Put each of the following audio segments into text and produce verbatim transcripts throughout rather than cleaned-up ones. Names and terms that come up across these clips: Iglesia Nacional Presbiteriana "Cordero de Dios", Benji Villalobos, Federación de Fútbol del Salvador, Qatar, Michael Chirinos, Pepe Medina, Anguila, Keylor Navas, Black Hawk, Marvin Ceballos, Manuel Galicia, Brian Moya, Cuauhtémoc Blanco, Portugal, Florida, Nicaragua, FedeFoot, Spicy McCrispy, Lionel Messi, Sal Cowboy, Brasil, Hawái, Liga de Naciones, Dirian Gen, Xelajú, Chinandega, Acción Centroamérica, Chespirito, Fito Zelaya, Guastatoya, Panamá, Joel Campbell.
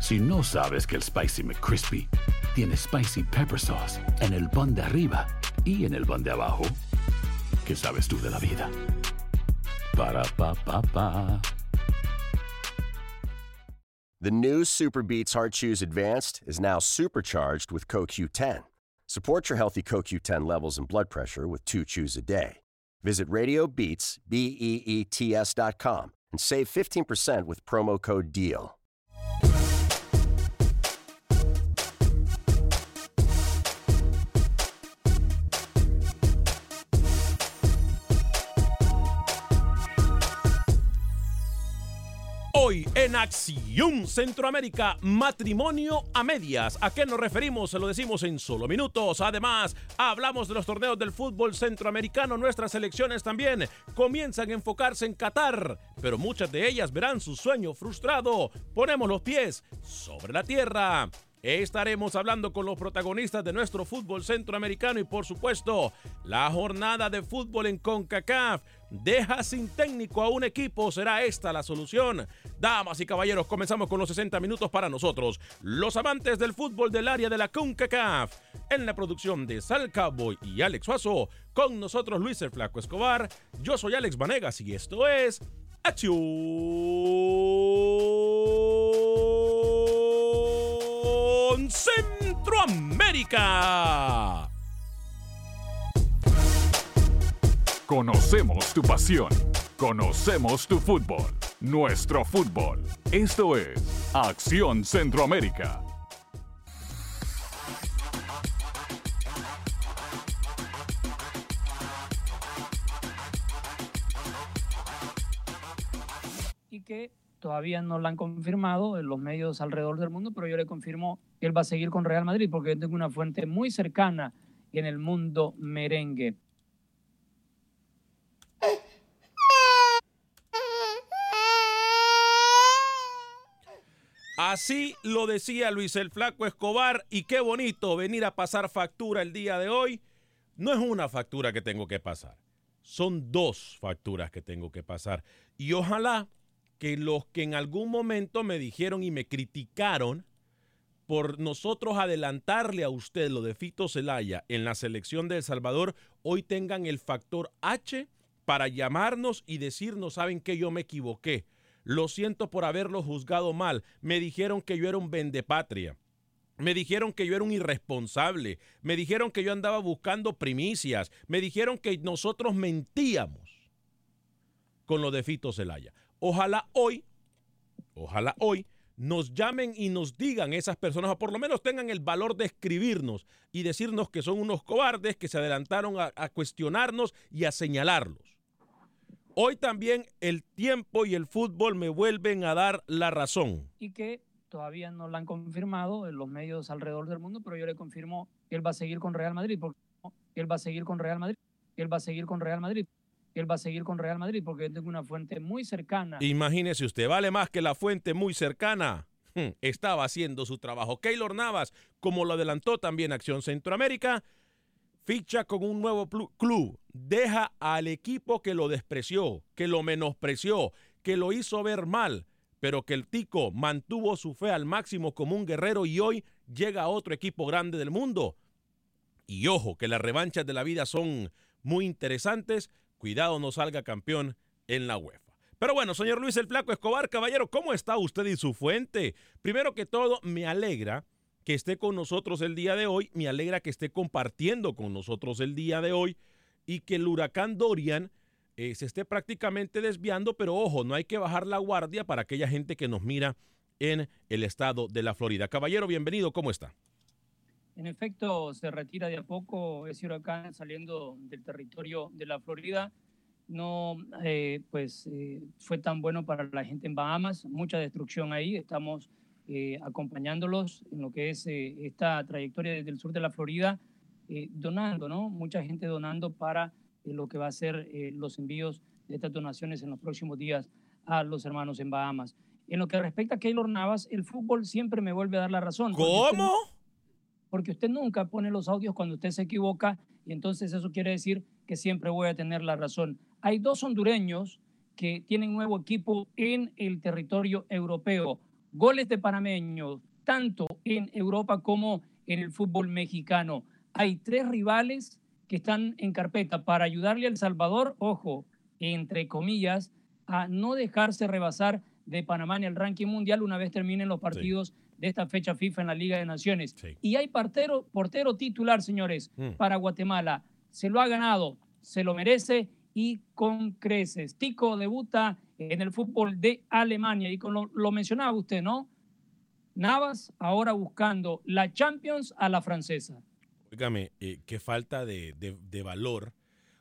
Si no sabes que el Spicy McCrispy tiene Spicy Pepper Sauce en el pan de arriba y en el pan de abajo, ¿qué sabes tú de la vida? Para, pa, pa, pa. The new Super Beats Heart Chews Advanced is now supercharged with Co Q ten. Support your healthy Co Q ten levels and blood pressure with two chews a day. Visit RadioBeats, B E E T S dot com, and save fifteen percent with promo code DEAL. Hoy en Acción Centroamérica, matrimonio a medias. ¿A qué nos referimos? Se lo decimos en solo minutos. Además, hablamos de los torneos del fútbol centroamericano. Nuestras selecciones también comienzan a enfocarse en Qatar, pero muchas de ellas verán su sueño frustrado. Ponemos los pies sobre la tierra. Estaremos hablando con los protagonistas de nuestro fútbol centroamericano y, por supuesto, la jornada de fútbol en CONCACAF. Deja sin técnico a un equipo, ¿será esta la solución? Damas y caballeros, comenzamos con los sesenta minutos para nosotros, los amantes del fútbol del área de la CONCACAF. En la producción de Sal Cowboy y Alex Suazo, con nosotros Luis El Flaco Escobar. Yo soy Alex Vanegas y esto es Acción Centroamérica. Conocemos tu pasión, conocemos tu fútbol, nuestro fútbol. Esto es Acción Centroamérica. Y que todavía no lo han confirmado en los medios alrededor del mundo, pero yo le confirmo que él va a seguir con Real Madrid porque yo tengo una fuente muy cercana en el mundo merengue. Así lo decía Luis El Flaco Escobar, y qué bonito venir a pasar factura el día de hoy. No es una factura que tengo que pasar, son dos facturas que tengo que pasar. Y ojalá que los que en algún momento me dijeron y me criticaron por nosotros adelantarle a usted lo de Fito Zelaya en la selección de El Salvador, hoy tengan el factor H para llamarnos y decirnos, ¿saben qué? Yo me equivoqué. Lo siento por haberlo juzgado mal. Me dijeron que yo era un vendepatria. Me dijeron que yo era un irresponsable. Me dijeron que yo andaba buscando primicias. Me dijeron que nosotros mentíamos con lo de Fito Zelaya. Ojalá hoy, ojalá hoy nos llamen y nos digan esas personas, o por lo menos tengan el valor de escribirnos y decirnos que son unos cobardes que se adelantaron a, a cuestionarnos y a señalarlos. Hoy también el tiempo y el fútbol me vuelven a dar la razón. Y que todavía no lo han confirmado en los medios alrededor del mundo, pero yo le confirmo que él va a seguir con Real Madrid, porque él va a seguir con Real Madrid, él va a seguir con Real Madrid, él va a seguir con Real Madrid, porque yo tengo una fuente muy cercana. Imagínese usted, vale más que la fuente muy cercana. Estaba haciendo su trabajo. Keylor Navas, como lo adelantó también Acción Centroamérica, ficha con un nuevo club, deja al equipo que lo despreció, que lo menospreció, que lo hizo ver mal, pero que el tico mantuvo su fe al máximo como un guerrero y hoy llega a otro equipo grande del mundo. Y ojo, que las revanchas de la vida son muy interesantes, cuidado no salga campeón en la UEFA. Pero bueno, señor Luis El Flaco Escobar, caballero, ¿cómo está usted y su fuente? Primero que todo, me alegra que esté con nosotros el día de hoy, me alegra que esté compartiendo con nosotros el día de hoy y que el huracán Dorian eh, se esté prácticamente desviando, pero ojo, no hay que bajar la guardia para aquella gente que nos mira en el estado de la Florida. Caballero, bienvenido, ¿cómo está? En efecto, se retira de a poco ese huracán saliendo del territorio de la Florida. No eh, pues eh, fue tan bueno para la gente en Bahamas, mucha destrucción ahí, estamos eh, acompañándolos en lo que es eh, esta trayectoria desde el sur de la Florida, eh, donando, ¿no? Mucha gente donando para eh, lo que va a ser eh, los envíos de estas donaciones en los próximos días a los hermanos en Bahamas. En lo que respecta a Keylor Navas, el fútbol siempre me vuelve a dar la razón. ¿Cómo? Porque usted nunca pone los audios cuando usted se equivoca y entonces eso quiere decir que siempre voy a tener la razón. Hay dos hondureños que tienen nuevo equipo en el territorio europeo. Goles de panameños, tanto en Europa como en el fútbol mexicano. Hay tres rivales que están en carpeta para ayudarle a El Salvador, ojo, entre comillas, a no dejarse rebasar de Panamá en el ranking mundial una vez terminen los partidos sí. de esta fecha FIFA en la Liga de Naciones. Sí. Y hay partero, portero titular, señores, mm. para Guatemala. Se lo ha ganado, se lo merece y con creces. Tico debuta en el fútbol de Alemania y con lo, lo mencionaba usted, ¿no? Navas ahora buscando la Champions a la francesa. Óigame, eh, qué falta de, de, de valor.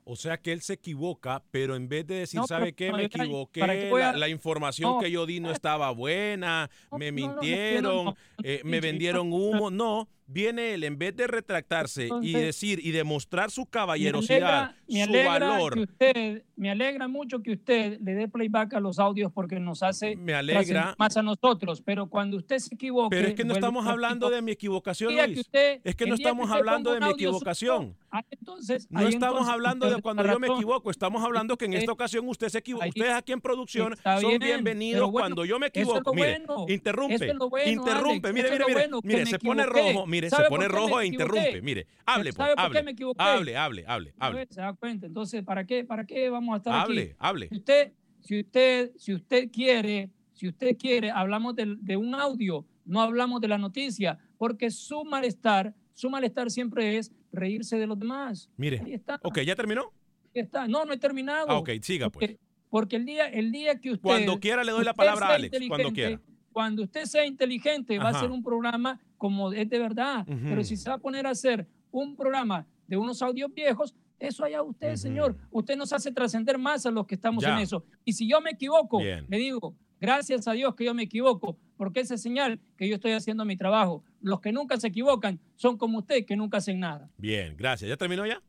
O sea que él se equivoca, pero en vez de decir, no, ¿sabe qué? Me equivoqué, la, la información no, que yo di no estaba buena, no, me mintieron, no, no, eh, me vendieron humo. No, viene él, en vez de retractarse entonces, y decir y demostrar su caballerosidad, me alegra, su me valor. Usted, me alegra mucho que usted le dé playback a los audios porque nos hace me alegra, más a nosotros, pero cuando usted se equivoque... Pero es que no estamos hablando de mi equivocación, Luis. Que usted, es que no estamos que hablando de mi equivocación. Suyo, ah, entonces, no estamos entonces, hablando de cuando yo me equivoco, estamos hablando que en esta ocasión usted se equivoca. Ustedes aquí en producción son bien, bienvenidos bueno, cuando yo me equivoco. Es mire, bueno, interrumpe, es bueno, interrumpe, Alex, mire, mire, mire, bueno, mire, se equivoqué. Pone rojo, mire, se pone rojo e interrumpe, mire, hable, pues, hable, hable, hable, hable, hable. Se da cuenta, entonces, ¿para qué, para qué vamos a estar hable, aquí? Hable, hable. Si usted, si usted, si usted quiere, si usted quiere, hablamos de, de un audio, no hablamos de la noticia, porque su malestar, su malestar siempre es reírse de los demás. Mire, ahí está. Ok, ¿ya terminó? Ahí está. No, no he terminado. Ah, ok, siga pues. Porque, porque el, día, el día que usted... Cuando quiera le doy la palabra a Alex, cuando quiera. Cuando usted sea inteligente, ajá, va a hacer un programa como es de verdad. Uh-huh. Pero si se va a poner a hacer un programa de unos audios viejos, eso allá usted, uh-huh, señor. Usted nos hace trascender más a los que estamos ya en eso. Y si yo me equivoco, bien, le digo, gracias a Dios que yo me equivoco, porque esa es señal que yo estoy haciendo mi trabajo. Los que nunca se equivocan son como usted, que nunca hacen nada. Bien, gracias. ¿Ya terminó ya?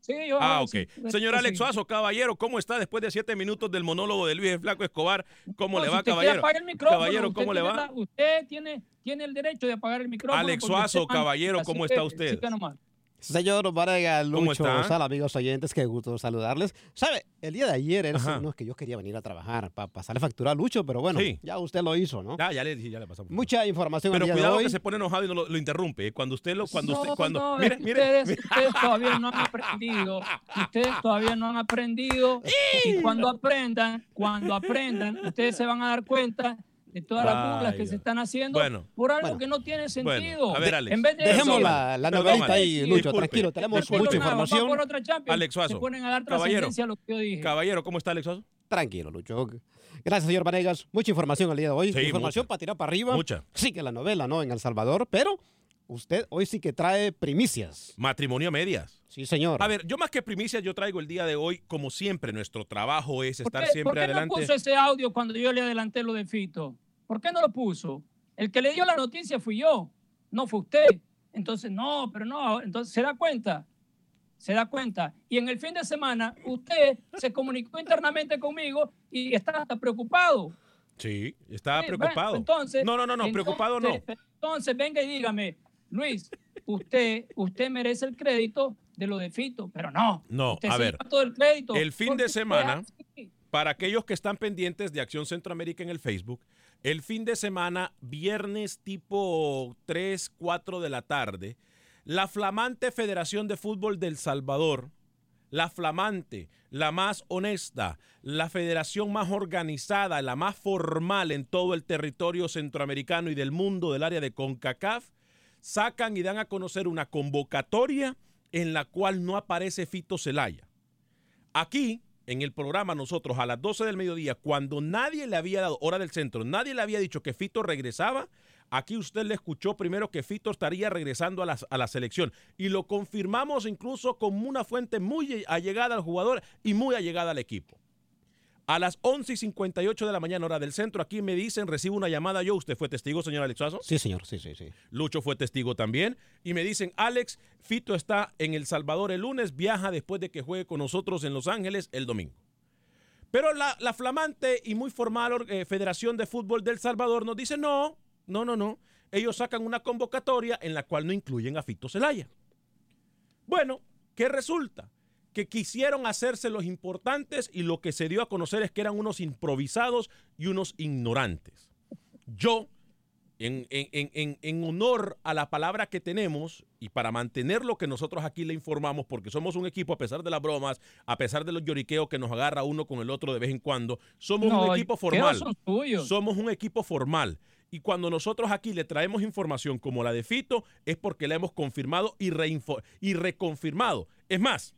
Sí, yo. Ah, ok. Sí, señor Alex Suazo, caballero, ¿cómo está después de siete minutos del monólogo de Luis El Flaco Escobar? ¿Cómo no, le va, si caballero? Caballero, ¿cómo le va? La, usted tiene, tiene el derecho de apagar el micrófono. Alex Suazo, caballero, ¿cómo está usted? Señor Vanegas, Lucho, Sal, amigos oyentes, qué gusto saludarles. ¿Sabe? El día de ayer era no, es que yo quería venir a trabajar para pasarle factura a Lucho, pero bueno, sí, ya usted lo hizo, ¿no? Ya, ya le, ya le pasamos. Mucha información. Pero el día cuidado de hoy, que se pone enojado y no lo, lo interrumpe. Cuando usted lo... Cuando no, usted, cuando, no, mire, mire, ustedes, mire. Ustedes todavía no han aprendido. Ustedes todavía no han aprendido. Y cuando aprendan, cuando aprendan, ustedes se van a dar cuenta de todas las burlas que se están haciendo, bueno, por algo bueno, que no tiene sentido. De, a ver, Alex, en vez de dejemos eso, la, la novelita ahí, Lucho, disculpe, tranquilo, tenemos mucha información. Alex Suazo, caballero, caballero, ¿cómo está Alex Suazo? Tranquilo, Lucho. Gracias, señor Vanegas. Mucha información al día de hoy. Sí, información mucha, para tirar para arriba. Mucha. Sí que la novela, ¿no? En El Salvador, pero usted hoy sí que trae primicias. Matrimonio a medias. Sí, señor. A ver, yo más que primicias, yo traigo el día de hoy, como siempre, nuestro trabajo es estar siempre adelante. ¿Por qué no puso ese audio cuando yo le adelanté lo de Fito? ¿Por qué no lo puso? El que le dio la noticia fui yo, no fue usted. Entonces, no, pero no, entonces se da cuenta, se da cuenta. Y en el fin de semana, usted se comunicó internamente conmigo y está hasta preocupado. Sí, está sí, preocupado. Bueno, entonces, no, no, no, no, entonces, preocupado no. Entonces, venga y dígame, Luis, usted, usted merece el crédito de lo de Fito, pero no. No, usted a se ver, lleva todo el crédito. El fin de semana, para aquellos que están pendientes de Acción Centroamérica en el Facebook, el fin de semana, viernes tipo tres, cuatro de la tarde, la flamante Federación de Fútbol del Salvador la flamante, la más honesta, la federación más organizada, la más formal en todo el territorio centroamericano y del mundo del área de CONCACAF, sacan y dan a conocer una convocatoria en la cual no aparece Fito Zelaya. Aquí, en el programa, nosotros a las doce del mediodía, cuando nadie le había dado, hora del centro, nadie le había dicho que Fito regresaba, aquí usted le escuchó primero que Fito estaría regresando a la, a la selección. Y lo confirmamos incluso con una fuente muy allegada al jugador y muy allegada al equipo. A las once y cincuenta y ocho de la mañana, hora del centro, aquí me dicen, recibo una llamada yo. ¿Usted fue testigo, señor Alex Suazo? Sí, señor, sí, sí, sí. Lucho fue testigo también. Y me dicen, Alex, Fito está en El Salvador el lunes, viaja después de que juegue con nosotros en Los Ángeles el domingo. Pero la, la flamante y muy formal eh, Federación de Fútbol del Salvador nos dice, no, no, no, no. Ellos sacan una convocatoria en la cual no incluyen a Fito Zelaya. Bueno, ¿qué resulta? Que quisieron hacerse los importantes y lo que se dio a conocer es que eran unos improvisados y unos ignorantes. Yo, en, en, en, en honor a la palabra que tenemos y para mantener lo que nosotros aquí le informamos, porque somos un equipo, a pesar de las bromas, a pesar de los lloriqueos que nos agarra uno con el otro de vez en cuando, somos no, un equipo formal. Somos un equipo formal. Y cuando nosotros aquí le traemos información como la de Fito, es porque la hemos confirmado y, reinfo- y reconfirmado. Es más,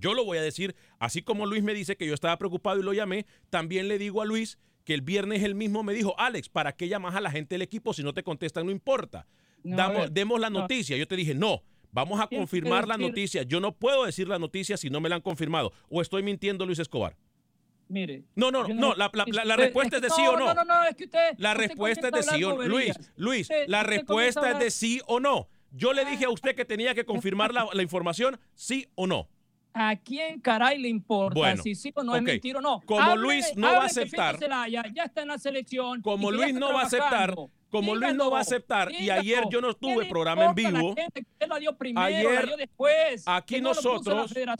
yo lo voy a decir, así como Luis me dice que yo estaba preocupado y lo llamé, también le digo a Luis que el viernes él mismo me dijo, Alex, ¿para qué llamas a la gente del equipo si no te contestan? No importa, no, Damos, demos la noticia. Yo te dije, no, vamos a confirmar la noticia. Yo no puedo decir la noticia si no me la han confirmado. ¿O estoy mintiendo, Luis Escobar? Mire, no, no, no, no, la, la, la, la respuesta es de sí o no. No, no, no, es que usted... La respuesta es de sí o no. Luis, Luis, la respuesta es de sí o no. Yo le dije a usted que tenía que confirmar la, la información, sí o no. ¿A quién caray le importa bueno, si sí o no okay. es mentira o no? Como hable, Luis no va a aceptar. Zelaya, ya está en la selección. Como Luis no va a aceptar. Como dígalo, Luis no va a aceptar. Dígalo, y ayer yo no tuve programa en vivo. Usted la dio primero, ayer, la dio después. Aquí nosotros, no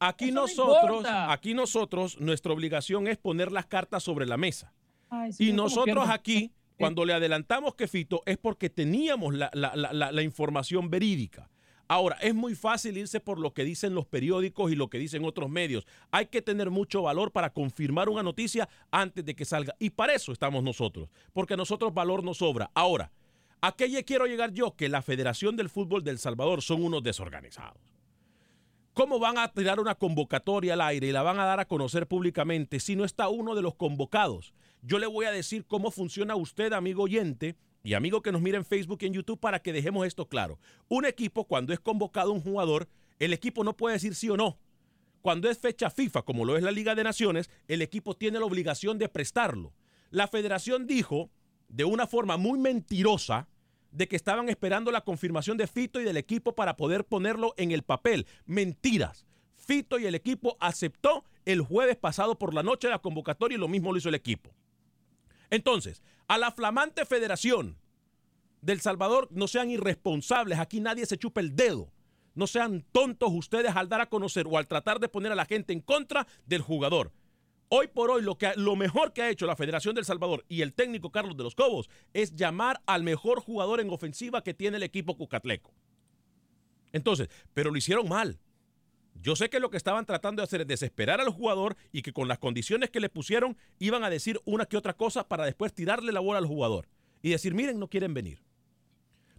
aquí nosotros, no aquí nosotros, nuestra obligación es poner las cartas sobre la mesa. Ay, y nosotros aquí, cuando le adelantamos que Fito, es porque teníamos la, la, la, la, la información verídica. Ahora, es muy fácil irse por lo que dicen los periódicos y lo que dicen otros medios. Hay que tener mucho valor para confirmar una noticia antes de que salga. Y para eso estamos nosotros, porque a nosotros valor nos sobra. Ahora, ¿a qué quiero llegar yo? Que la Federación del Fútbol del Salvador son unos desorganizados. ¿Cómo van a tirar una convocatoria al aire y la van a dar a conocer públicamente si no está uno de los convocados? Yo le voy a decir cómo funciona usted, amigo oyente, y amigo que nos mira en Facebook y en YouTube, para que dejemos esto claro. Un equipo, cuando es convocado un jugador, el equipo no puede decir sí o no. Cuando es fecha FIFA, como lo es la Liga de Naciones, el equipo tiene la obligación de prestarlo. La federación dijo, de una forma muy mentirosa, de que estaban esperando la confirmación de Fito y del equipo para poder ponerlo en el papel. Mentiras. Fito y el equipo aceptó el jueves pasado por la noche la convocatoria y lo mismo lo hizo el equipo. Entonces, a la flamante Federación del Salvador, no sean irresponsables, aquí nadie se chupa el dedo. No sean tontos ustedes al dar a conocer o al tratar de poner a la gente en contra del jugador. Hoy por hoy lo, que, lo mejor que ha hecho la Federación del Salvador y el técnico Carlos de los Cobos es llamar al mejor jugador en ofensiva que tiene el equipo cucatleco. Entonces, pero lo hicieron mal. Yo sé que lo que estaban tratando de hacer es desesperar al jugador y que con las condiciones que le pusieron iban a decir una que otra cosa para después tirarle la bola al jugador y decir, miren, no quieren venir.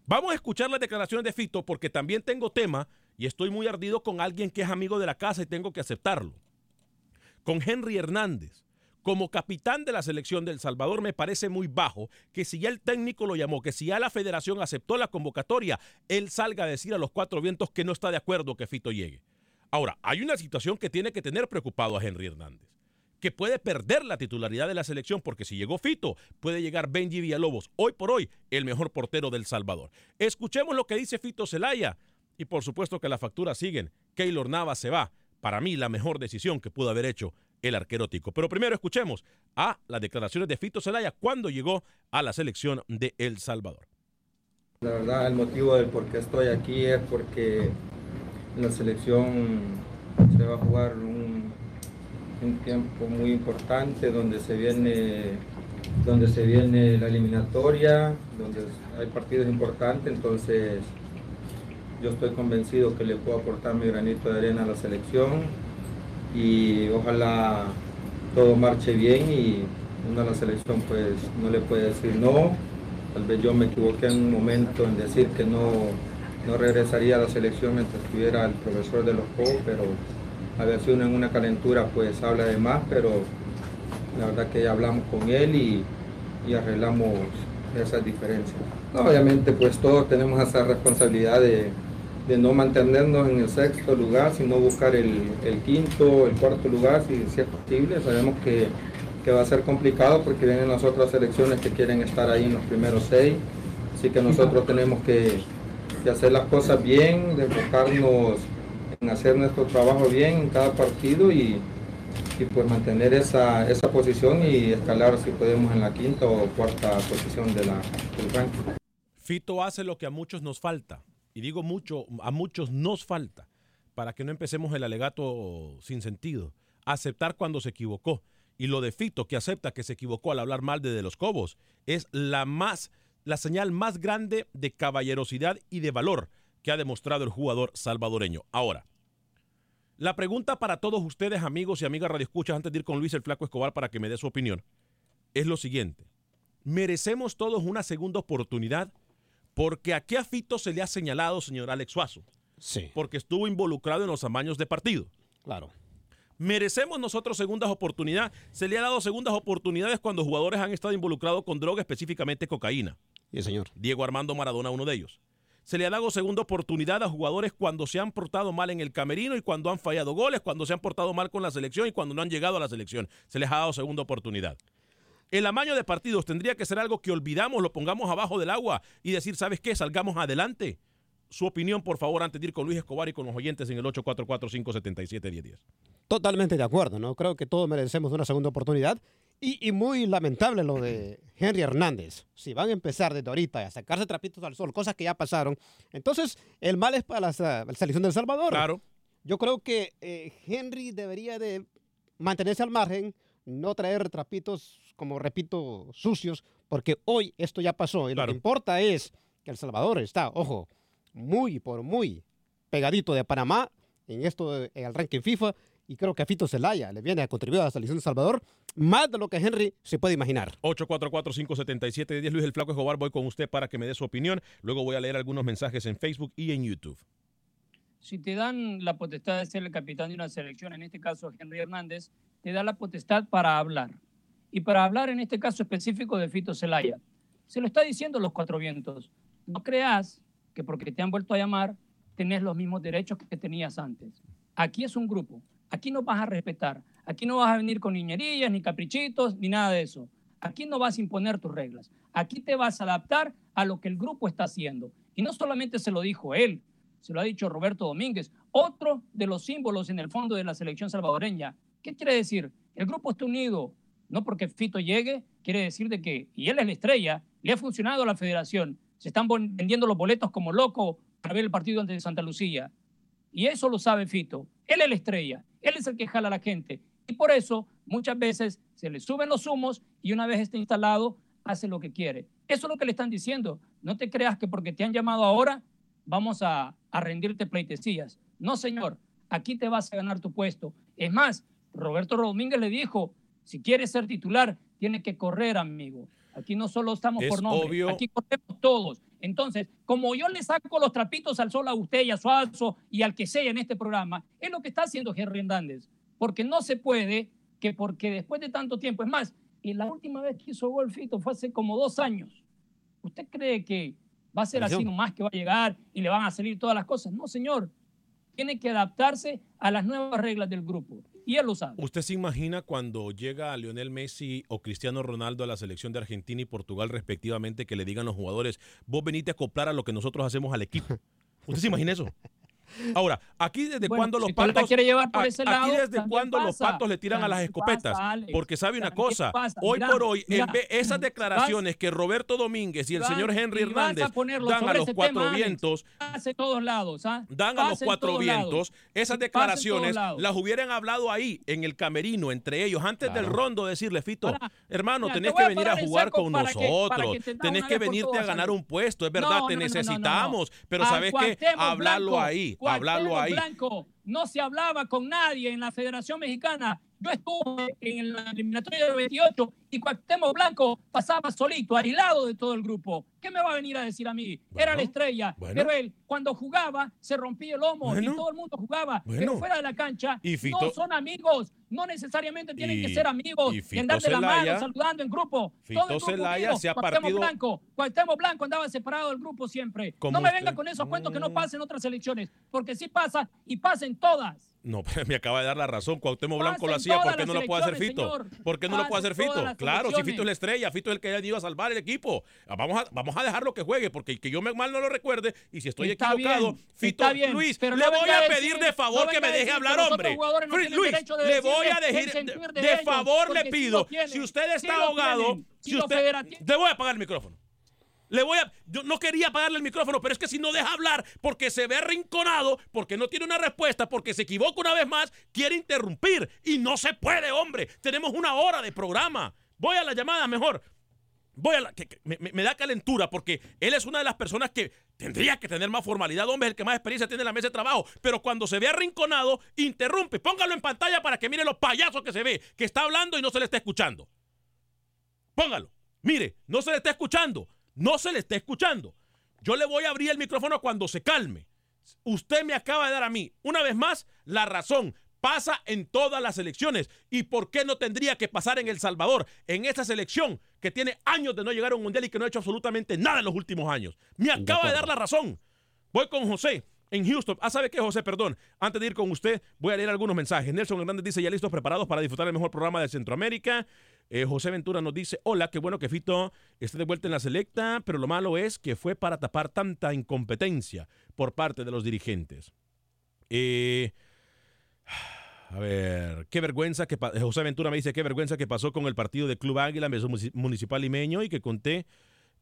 Vamos a escuchar las declaraciones de Fito porque también tengo tema y estoy muy ardido con alguien que es amigo de la casa y tengo que aceptarlo. Con Henry Hernández, como capitán de la selección de El Salvador, me parece muy bajo que si ya el técnico lo llamó, que si ya la federación aceptó la convocatoria, él salga a decir a los cuatro vientos que no está de acuerdo que Fito llegue. Ahora, hay una situación que tiene que tener preocupado a Henry Hernández, que puede perder la titularidad de la selección porque si llegó Fito, puede llegar Benji Villalobos, hoy por hoy el mejor portero del Salvador. Escuchemos lo que dice Fito Zelaya y por supuesto que las facturas siguen. Keylor Navas se va. Para mí, la mejor decisión que pudo haber hecho el arquero tico. Pero primero escuchemos a las declaraciones de Fito Zelaya cuando llegó a la selección de El Salvador. La verdad, el motivo del por qué estoy aquí es porque en la selección se va a jugar un, un tiempo muy importante donde se viene donde se viene la eliminatoria, donde hay partidos importantes, entonces Yo estoy convencido que le puedo aportar mi granito de arena a la selección y ojalá todo marche bien y uno a la selección pues no le puede decir no. Tal vez yo me equivoqué en un momento en decir que no, no regresaría a la selección mientras estuviera el profesor de los Cobos, pero a veces uno en una calentura pues habla de más, pero la verdad que ya hablamos con él y, y arreglamos esas diferencias. No, obviamente pues todos tenemos esa responsabilidad de, de no mantenernos en el sexto lugar, sino buscar el, el quinto, el cuarto lugar si, si es posible. Sabemos que que va a ser complicado porque vienen las otras selecciones que quieren estar ahí en los primeros seis, así que nosotros tenemos que, que hacer las cosas bien, de enfocarnos en hacer nuestro trabajo bien en cada partido y, y pues mantener esa, esa posición y escalar si podemos en la quinta o cuarta posición de la, del ranking. Fito hace lo que a muchos nos falta, y digo mucho, a muchos nos falta, para que no empecemos el alegato sin sentido, aceptar cuando se equivocó. Y lo de Fito, que acepta que se equivocó al hablar mal de, de los Cobos, es la, más, la señal más grande de caballerosidad y de valor que ha demostrado el jugador salvadoreño. Ahora, la pregunta para todos ustedes, amigos y amigas radioescuchas, antes de ir con Luis el Flaco Escobar para que me dé su opinión, es lo siguiente. ¿Merecemos todos una segunda oportunidad? Porque aquí a Fito se le ha señalado, señor Alex Suazo, sí, porque estuvo involucrado en los amaños de partido. Claro. ¿Merecemos nosotros segundas oportunidades? Se le ha dado segundas oportunidades cuando jugadores han estado involucrados con droga, específicamente cocaína. Sí, señor. Diego Armando Maradona, uno de ellos. Se le ha dado segunda oportunidad a jugadores cuando se han portado mal en el camerino y cuando han fallado goles, cuando se han portado mal con la selección y cuando no han llegado a la selección. Se les ha dado segunda oportunidad. El amaño de partidos tendría que ser algo que olvidamos, lo pongamos abajo del agua y decir, ¿sabes qué? Salgamos adelante. Su opinión, por favor, antes de ir con Luis Escobar y con los oyentes en el ocho cuatro cuatro, cinco siete siete, uno cero uno cero. Totalmente de acuerdo, ¿no? Creo que todos merecemos una segunda oportunidad. Y, y muy lamentable lo de Henry Hernández. Si van a empezar desde ahorita a sacarse trapitos al sol, cosas que ya pasaron, entonces el mal es para la, la selección de El Salvador. Claro. Yo creo que eh, Henry debería de mantenerse al margen, no traer trapitos, como repito, sucios, porque hoy esto ya pasó. Y claro, lo que importa es que El Salvador está, ojo, muy por muy pegadito de Panamá en esto, en el ranking FIFA. Y creo que a Fito Zelaya le viene a contribuir a la selección de El Salvador más de lo que Henry se puede imaginar. ocho cuatro cuatro, cinco siete siete, uno cero. Luis El Flaco Escobar, voy con usted para que me dé su opinión. Luego voy a leer algunos mensajes en Facebook y en YouTube. Si te dan la potestad de ser el capitán de una selección, en este caso Henry Hernández, te da la potestad para hablar. Y para hablar en este caso específico de Fito Zelaya. Se lo está diciendo los cuatro vientos. No creas que porque te han vuelto a llamar, tenés los mismos derechos que tenías antes. Aquí es un grupo. Aquí no vas a respetar, aquí no vas a venir con niñerías, ni caprichitos, ni nada de eso. Aquí no vas a imponer tus reglas, aquí te vas a adaptar a lo que el grupo está haciendo. Y no solamente se lo dijo él, se lo ha dicho Roberto Domínguez, otro de los símbolos en el fondo de la selección salvadoreña. ¿Qué quiere decir? El grupo está unido, no porque Fito llegue, quiere decir de que, y él es la estrella, le ha funcionado a la federación, se están vendiendo los boletos como locos para ver el partido ante Santa Lucía. Y eso lo sabe Fito, él es la estrella. Él es el que jala a la gente y por eso muchas veces se le suben los humos y una vez esté instalado hace lo que quiere. Eso es lo que le están diciendo. No te creas que porque te han llamado ahora vamos a, a rendirte pleitesías. No, señor, aquí te vas a ganar tu puesto. Es más, Roberto Domínguez le dijo, si quieres ser titular, tienes que correr, amigo. Aquí no solo estamos es por nombre, obvio. Aquí corremos todos. Entonces, como yo le saco los trapitos al sol a usted y a Suazo y al que sea en este programa, es lo que está haciendo Henry Hernández. Porque no se puede que porque después de tanto tiempo, es más, y la última vez que hizo gol Fito fue hace como dos años. ¿Usted cree que va a ser así nomás que va a llegar y le van a salir todas las cosas? No, señor. Tiene que adaptarse a las nuevas reglas del grupo. Y él lo sabe. ¿Usted se imagina cuando llega Lionel Messi o Cristiano Ronaldo a la selección de Argentina y Portugal respectivamente que le digan los jugadores, vos venite a acoplar a lo que nosotros hacemos al equipo? ¿Usted se imagina eso? Ahora, aquí desde bueno, cuando los si patos quiere llevar por ese aquí lado, desde cuando pasa, los patos le tiran a las escopetas, pasa, Alex, porque sabe una cosa, pasa, hoy mira, por hoy mira, en vez esas declaraciones vas, que Roberto Domínguez y el vas, señor Henry Hernández a dan a los cuatro tema, vientos, Alex, todos lados, ¿ah? dan a los cuatro vientos, lados, esas declaraciones las hubieran hablado ahí en el camerino entre ellos antes claro. del rondo, decirle Fito, para, hermano, mira, tenés te que venir a jugar con nosotros, tenés que venirte a ganar un puesto, es verdad, te necesitamos, pero sabes que hablarlo ahí. Hablarlo ahí. Blanco, no se hablaba con nadie en la Federación Mexicana. Yo estuve en la eliminatoria del veintiocho y Cuauhtémoc Blanco pasaba solito, aislado de todo el grupo. ¿Qué me va a venir a decir a mí? Bueno, era la estrella. Bueno. Pero él, cuando jugaba, se rompía el lomo bueno, y todo el mundo jugaba. Bueno. Pero fuera de la cancha, y Fito, no son amigos. No necesariamente tienen y, que ser amigos y, y andar de la mano saludando en grupo. Fito todo el grupo Zelaya unido, se ha partido. Cuauhtémoc Blanco, Cuauhtémoc Blanco andaba separado del grupo siempre. No me usted? venga con esos cuentos mm. que no pasen en otras elecciones, porque sí pasa y pasen todas. No, me acaba de dar la razón. Cuauhtémoc Blanco lo hacía. ¿Por qué no lo puede hacer Fito? Señor, ¿Por qué no lo puede hacer Fito? Claro, si Fito es la estrella, Fito es el que haya ido a salvar el equipo. Vamos a, vamos a dejarlo que juegue, porque que yo mal no lo recuerde. Y si estoy está equivocado, bien, Fito bien, Luis, pero le no voy a pedir decir, de favor no que me deje hablar, hombre. No Luis, de le voy a decir de, de, de favor, le pido. Si, si usted está si ahogado, tienen, si usted, le voy a apagar el micrófono. Le voy a, yo no quería apagarle el micrófono, pero es que si no deja hablar, porque se ve arrinconado, porque no tiene una respuesta, porque se equivoca una vez más, quiere interrumpir. Y no se puede, hombre. Tenemos una hora de programa. Voy a la llamada mejor. Voy a la, que, que, me, me da calentura, porque él es una de las personas que tendría que tener más formalidad. Hombre, es el que más experiencia tiene en la mesa de trabajo. Pero cuando se ve arrinconado, interrumpe. Póngalo en pantalla para que mire los payasos que se ve, que está hablando y no se le está escuchando. Póngalo. Mire, no se le está escuchando. No se le está escuchando. Yo le voy a abrir el micrófono cuando se calme. Usted me acaba de dar a mí, una vez más, la razón. Pasa en todas las elecciones. ¿Y por qué no tendría que pasar en El Salvador? En esa selección que tiene años de no llegar a un mundial y que no ha hecho absolutamente nada en los últimos años. Me acaba de dar la razón. Voy con José en Houston. Ah, ¿sabe qué, José? Perdón. Antes de ir con usted, voy a leer algunos mensajes. Nelson Hernández dice, ya listos, preparados para disfrutar el mejor programa de Centroamérica. Eh, José Ventura nos dice, hola, qué bueno que Fito esté de vuelta en la selecta, pero lo malo es que fue para tapar tanta incompetencia por parte de los dirigentes. Eh, a ver, qué vergüenza que... Pa- José Ventura me dice, qué vergüenza que pasó con el partido de Club Águila Municipal Limeño y que conté,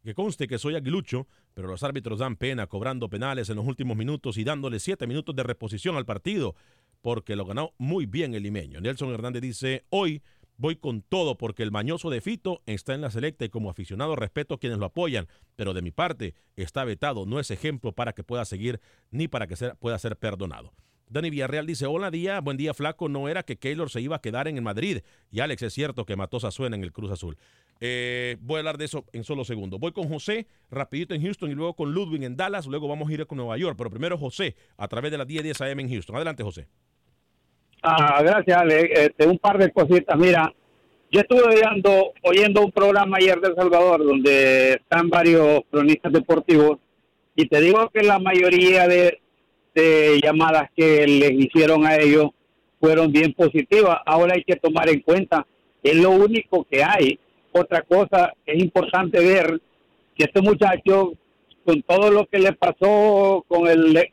que conste que soy aguilucho, pero los árbitros dan pena cobrando penales en los últimos minutos y dándole siete minutos de reposición al partido porque lo ganó muy bien el limeño. Nelson Hernández dice, hoy... voy con todo porque el mañoso de Fito está en la selecta y como aficionado respeto a quienes lo apoyan, pero de mi parte está vetado, no es ejemplo para que pueda seguir ni para que sea, pueda ser perdonado. Dani Villarreal dice, hola día, buen día Flaco, no era que Keylor se iba a quedar en el Madrid y Alex es cierto que mató Zazuena en el Cruz Azul. Eh, voy a hablar de eso en solo segundos. Voy con José, rapidito en Houston y luego con Ludwig en Dallas, luego vamos a ir con Nueva York, pero primero José a través de las diez diez a eme en Houston. Adelante José. Ah, gracias, Ale. Este, un par de cositas. Mira, yo estuve oyendo, oyendo un programa ayer de El Salvador donde están varios cronistas deportivos y te digo que la mayoría de, de llamadas que les hicieron a ellos fueron bien positivas. Ahora hay que tomar en cuenta, es lo único que hay. Otra cosa, es importante ver que este muchacho, con todo lo que le pasó con el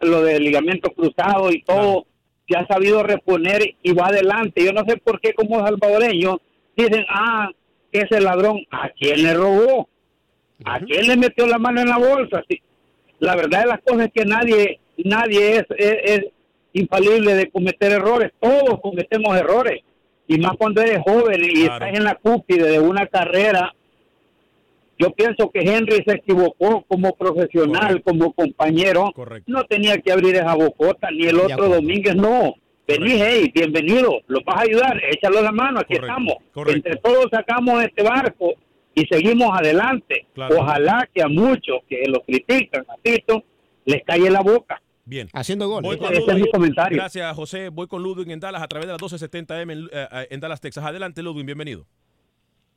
lo del ligamento cruzado y todo, se ha sabido reponer y va adelante. Yo no sé por qué como salvadoreños dicen, ah, ese ladrón, ¿a quién le robó? ¿A quién le metió la mano en la bolsa? Sí. La verdad de las cosas es que nadie nadie es, es, es infalible de cometer errores. Todos cometemos errores. Y más cuando eres joven y claro. estás en la cúspide de una carrera. Yo pienso que Henry se equivocó como profesional, correcto, como compañero. Correcto. No tenía que abrir esa bocota, ni el otro Domínguez, no. Vení, hey, bienvenido, los vas a ayudar, échalo la mano, aquí correcto, estamos. Correcto. Entre todos sacamos este barco y seguimos adelante. Claro. Ojalá que a muchos que lo critican, a Fito, les calle la boca. Bien. Haciendo gol. Este es mi comentario. Gracias, José. Voy con Ludwig en Dallas a través de las doce setenta eme en, eh, en Dallas, Texas. Adelante, Ludwig, bienvenido.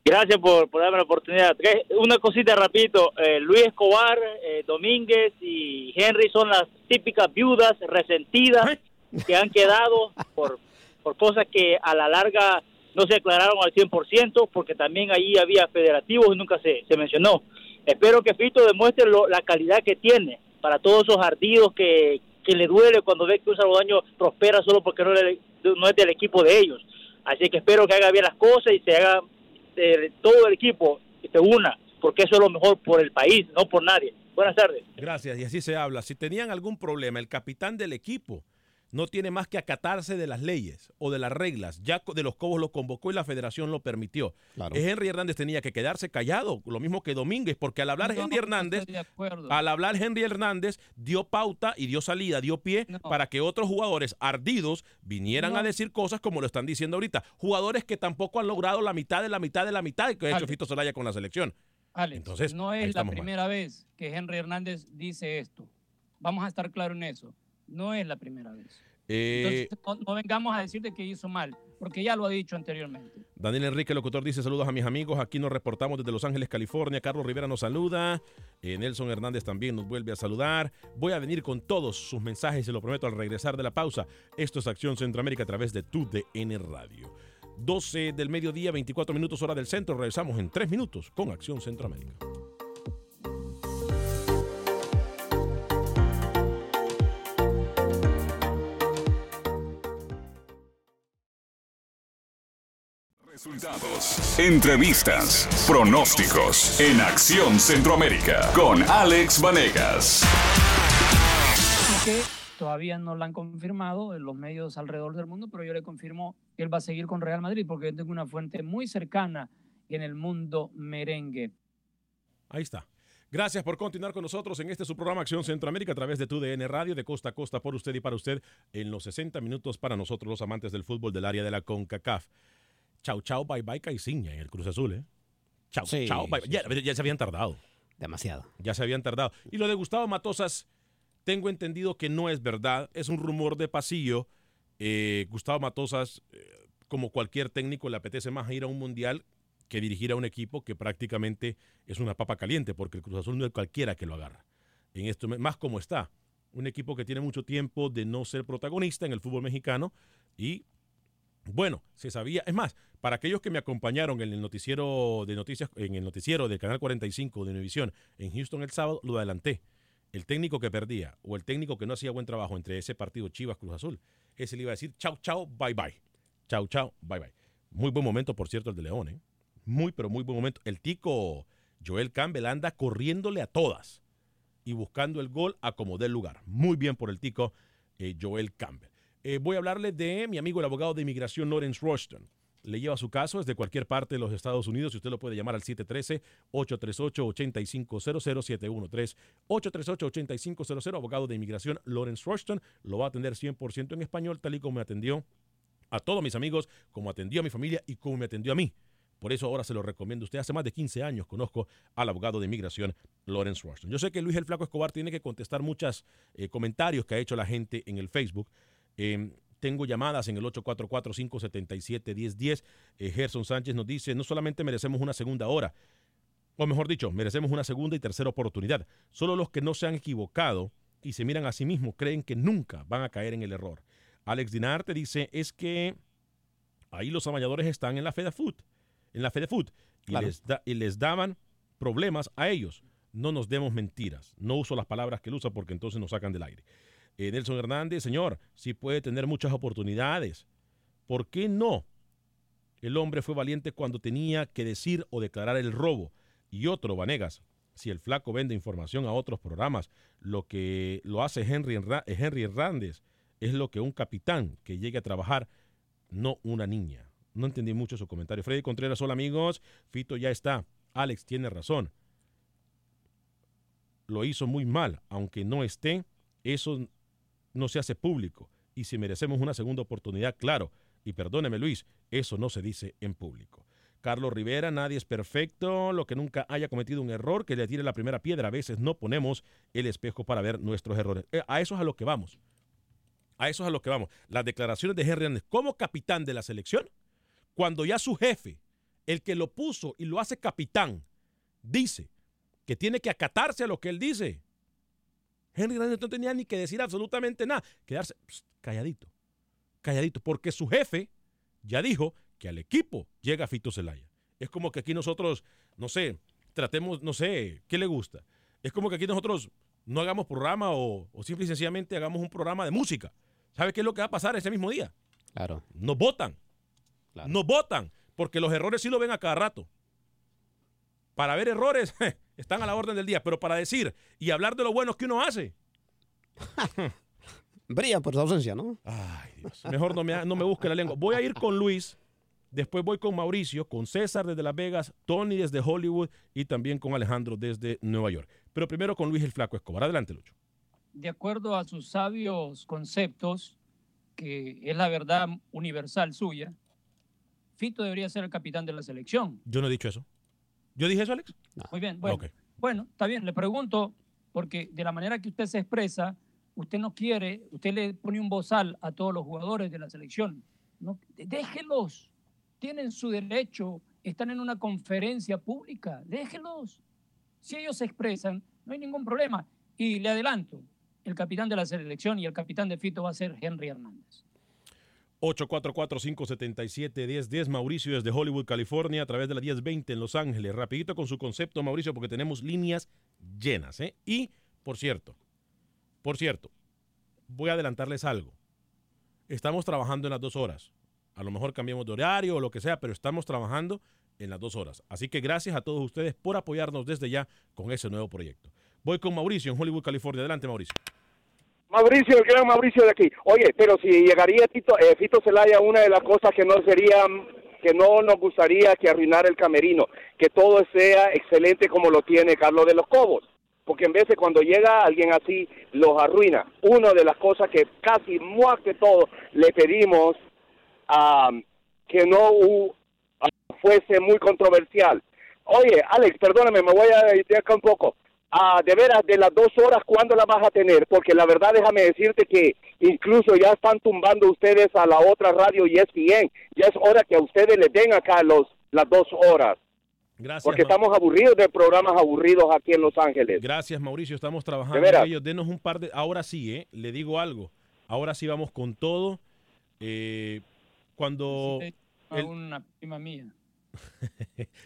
Gracias por, por darme la oportunidad. Una cosita rapidito, eh, Luis Escobar, eh, Domínguez y Henry son las típicas viudas resentidas que han quedado por, por cosas que a la larga no se aclararon al cien por ciento porque también allí había federativos y nunca se, se mencionó. Espero que Fito demuestre lo, la calidad que tiene para todos esos ardidos que, que le duele cuando ve que un salvadoreño prospera solo porque no, le, no es del equipo de ellos. Así que espero que haga bien las cosas y se haga eh, todo el equipo que se una, porque eso es lo mejor por el país, no por nadie. Buenas tardes. Gracias, y así se habla. Si tenían algún problema, el capitán del equipo no tiene más que acatarse de las leyes o de las reglas. Ya de los Cobos lo convocó y la federación lo permitió. Claro. Henry Hernández tenía que quedarse callado, lo mismo que Domínguez, porque al hablar no, Henry Hernández, no al hablar Henry Hernández dio pauta y dio salida, dio pie no. para que otros jugadores ardidos vinieran no. a decir cosas como lo están diciendo ahorita. Jugadores que tampoco han logrado la mitad de la mitad de la mitad que ha hecho Alex. Fito Zelaya con la selección. Alex, entonces, no es la primera mal. vez que Henry Hernández dice esto. Vamos a estar claros en eso. No es la primera vez. Eh, Entonces, no, no vengamos a decirte que hizo mal, porque ya lo ha dicho anteriormente. Daniel Enrique, locutor, dice saludos a mis amigos. Aquí nos reportamos desde Los Ángeles, California. Carlos Rivera nos saluda. Eh, Nelson Hernández también nos vuelve a saludar. Voy a venir con todos sus mensajes, se lo prometo, al regresar de la pausa. Esto es Acción Centroamérica a través de T U D N Radio. doce del mediodía, veinticuatro minutos, hora del centro. Regresamos en tres minutos con Acción Centroamérica. Resultados, entrevistas, pronósticos en Acción Centroamérica con Alex Vanegas. Okay, todavía no lo han confirmado en los medios alrededor del mundo, pero yo le confirmo que él va a seguir con Real Madrid porque yo tengo una fuente muy cercana en el mundo merengue. Ahí está. Gracias por continuar con nosotros en este su programa Acción Centroamérica a través de T U D N Radio, de costa a costa, por usted y para usted, en los sesenta minutos para nosotros los amantes del fútbol del área de la CONCACAF. Chau, chau, bye, bye, Caixinha en el Cruz Azul, ¿eh? Chau, sí, chau, bye, bye. Ya, ya se habían tardado. Demasiado. Ya se habían tardado. Y lo de Gustavo Matosas, tengo entendido que no es verdad. Es un rumor de pasillo. Eh, Gustavo Matosas, eh, como cualquier técnico, le apetece más ir a un mundial que dirigir a un equipo que prácticamente es una papa caliente, porque el Cruz Azul no es cualquiera que lo agarra. En esto, más como está. Un equipo que tiene mucho tiempo de no ser protagonista en el fútbol mexicano y... Bueno, se sabía, es más, para aquellos que me acompañaron en el noticiero de noticias, en el noticiero del Canal cuarenta y cinco de Univisión en Houston el sábado, lo adelanté. El técnico que perdía o el técnico que no hacía buen trabajo entre ese partido Chivas Cruz Azul, ese le iba a decir chau, chau, bye, bye. Chau, chau, bye, bye. Muy buen momento, por cierto, el de León, ¿eh? Muy, pero muy buen momento. El tico Joel Campbell anda corriéndole a todas y buscando el gol a como dé lugar. Muy bien por el tico eh, Joel Campbell. Eh, voy a hablarles de mi amigo el abogado de inmigración Lawrence Rushton. Le lleva su caso desde cualquier parte de los Estados Unidos y usted lo puede llamar al siete uno tres, ocho tres ocho, ocho cinco cero cero, siete uno tres ocho tres ocho, ocho cinco cero cero. Abogado de inmigración Lawrence Rushton lo va a atender cien por ciento en español, tal y como me atendió a todos mis amigos, como atendió a mi familia y como me atendió a mí. Por eso ahora se lo recomiendo a usted. Hace más de quince años conozco al abogado de inmigración Lawrence Rushton. Yo sé que Luis El Flaco Escobar tiene que contestar muchos eh, comentarios que ha hecho la gente en el Facebook. Eh, tengo llamadas en el ocho cuatro cuatro, cinco siete siete, uno cero uno cero. eh, Gerson Sánchez nos dice, no solamente merecemos una segunda hora, o mejor dicho, merecemos una segunda y tercera oportunidad. Solo los que no se han equivocado y se miran a sí mismos creen que nunca van a caer en el error. Alex Dinarte dice, es que ahí los amañadores están en la FedeFoot, en la FedeFoot y, claro. les da, y les daban problemas a ellos. No nos demos mentiras. No uso las palabras que él usa porque entonces nos sacan del aire. Nelson Hernández, señor, sí puede tener muchas oportunidades. ¿Por qué no? El hombre fue valiente cuando tenía que decir o declarar el robo. Y otro, Vanegas, si el flaco vende información a otros programas, lo que lo hace Henry, Henry Hernández es lo que un capitán que llegue a trabajar, no una niña. No entendí mucho su comentario. Freddy Contreras, hola amigos, Fito ya está. Alex tiene razón. Lo hizo muy mal, aunque no esté, eso no se hace público, y si merecemos una segunda oportunidad, claro, y perdóneme Luis, eso no se dice en público. Carlos Rivera, nadie es perfecto, lo que nunca haya cometido un error, que le tire la primera piedra, a veces no ponemos el espejo para ver nuestros errores. Eh, a eso es a lo que vamos, a eso es a lo que vamos. Las declaraciones de Henry Hernández como capitán de la selección, cuando ya su jefe, el que lo puso y lo hace capitán, dice que tiene que acatarse a lo que él dice. Henry Hernández no tenía ni que decir absolutamente nada. Quedarse pst, calladito, calladito, porque su jefe ya dijo que al equipo llega Fito Zelaya. Es como que aquí nosotros, no sé, tratemos, no sé, ¿qué le gusta? Es como que aquí nosotros no hagamos programa o, o simple y sencillamente hagamos un programa de música. ¿Sabes qué es lo que va a pasar ese mismo día? Claro. Nos votan. Claro. Nos votan. Porque los errores sí lo ven a cada rato. Para ver errores, están a la orden del día. Pero para decir y hablar de lo bueno que uno hace. Brilla por su ausencia, ¿no? Ay, Dios. Mejor no me, no me busque la lengua. Voy a ir con Luis. Después voy con Mauricio, con César desde Las Vegas, Tony desde Hollywood y también con Alejandro desde Nueva York. Pero primero con Luis el Flaco Escobar. Adelante, Lucho. De acuerdo a sus sabios conceptos, que es la verdad universal suya, Fito debería ser el capitán de la selección. Yo no he dicho eso. ¿Yo dije eso, Alex? No. Muy bien. Bueno, okay. Bueno, está bien. Le pregunto, porque de la manera que usted se expresa, usted no quiere, usted le pone un bozal a todos los jugadores de la selección. No, déjenlos. Tienen su derecho, están en una conferencia pública, déjenlos. Si ellos se expresan, no hay ningún problema. Y le adelanto, el capitán de la selección y el capitán de Fito va a ser Henry Hernández. ocho cuatro cuatro, cinco siete siete, uno cero uno cero, Mauricio desde Hollywood, California, a través de la diez veinte en Los Ángeles. Rapidito con su concepto, Mauricio, porque tenemos líneas llenas, ¿eh? Y, por cierto, por cierto, voy a adelantarles algo. Estamos trabajando en las dos horas. A lo mejor cambiamos de horario o lo que sea, pero estamos trabajando en las dos horas. Así que gracias a todos ustedes por apoyarnos desde ya con ese nuevo proyecto. Voy con Mauricio en Hollywood, California. Adelante, Mauricio. Mauricio, el gran Mauricio de aquí. Oye, pero si llegaría Fito, eh, Fito Zelaya, una de las cosas que no sería, que no nos gustaría que arruinara el camerino, que todo sea excelente como lo tiene Carlos de los Cobos. Porque en veces cuando llega alguien así, los arruina. Una de las cosas que casi más que todo le pedimos Um, que no uh, fuese muy controversial. Oye, Alex, perdóname, me voy a ir acá un poco. Uh, de veras, de las dos horas, ¿cuándo la vas a tener? Porque la verdad, déjame decirte que incluso ya están tumbando ustedes a la otra radio y es bien. Ya es hora que a ustedes les den acá los, las dos horas. Gracias, porque Mauricio, estamos aburridos de programas aburridos aquí en Los Ángeles. Gracias, Mauricio, estamos trabajando en ellos. Denos un par de... Ahora sí, eh, le digo algo. Ahora sí vamos con todo. Eh... Cuando a una el... prima mía.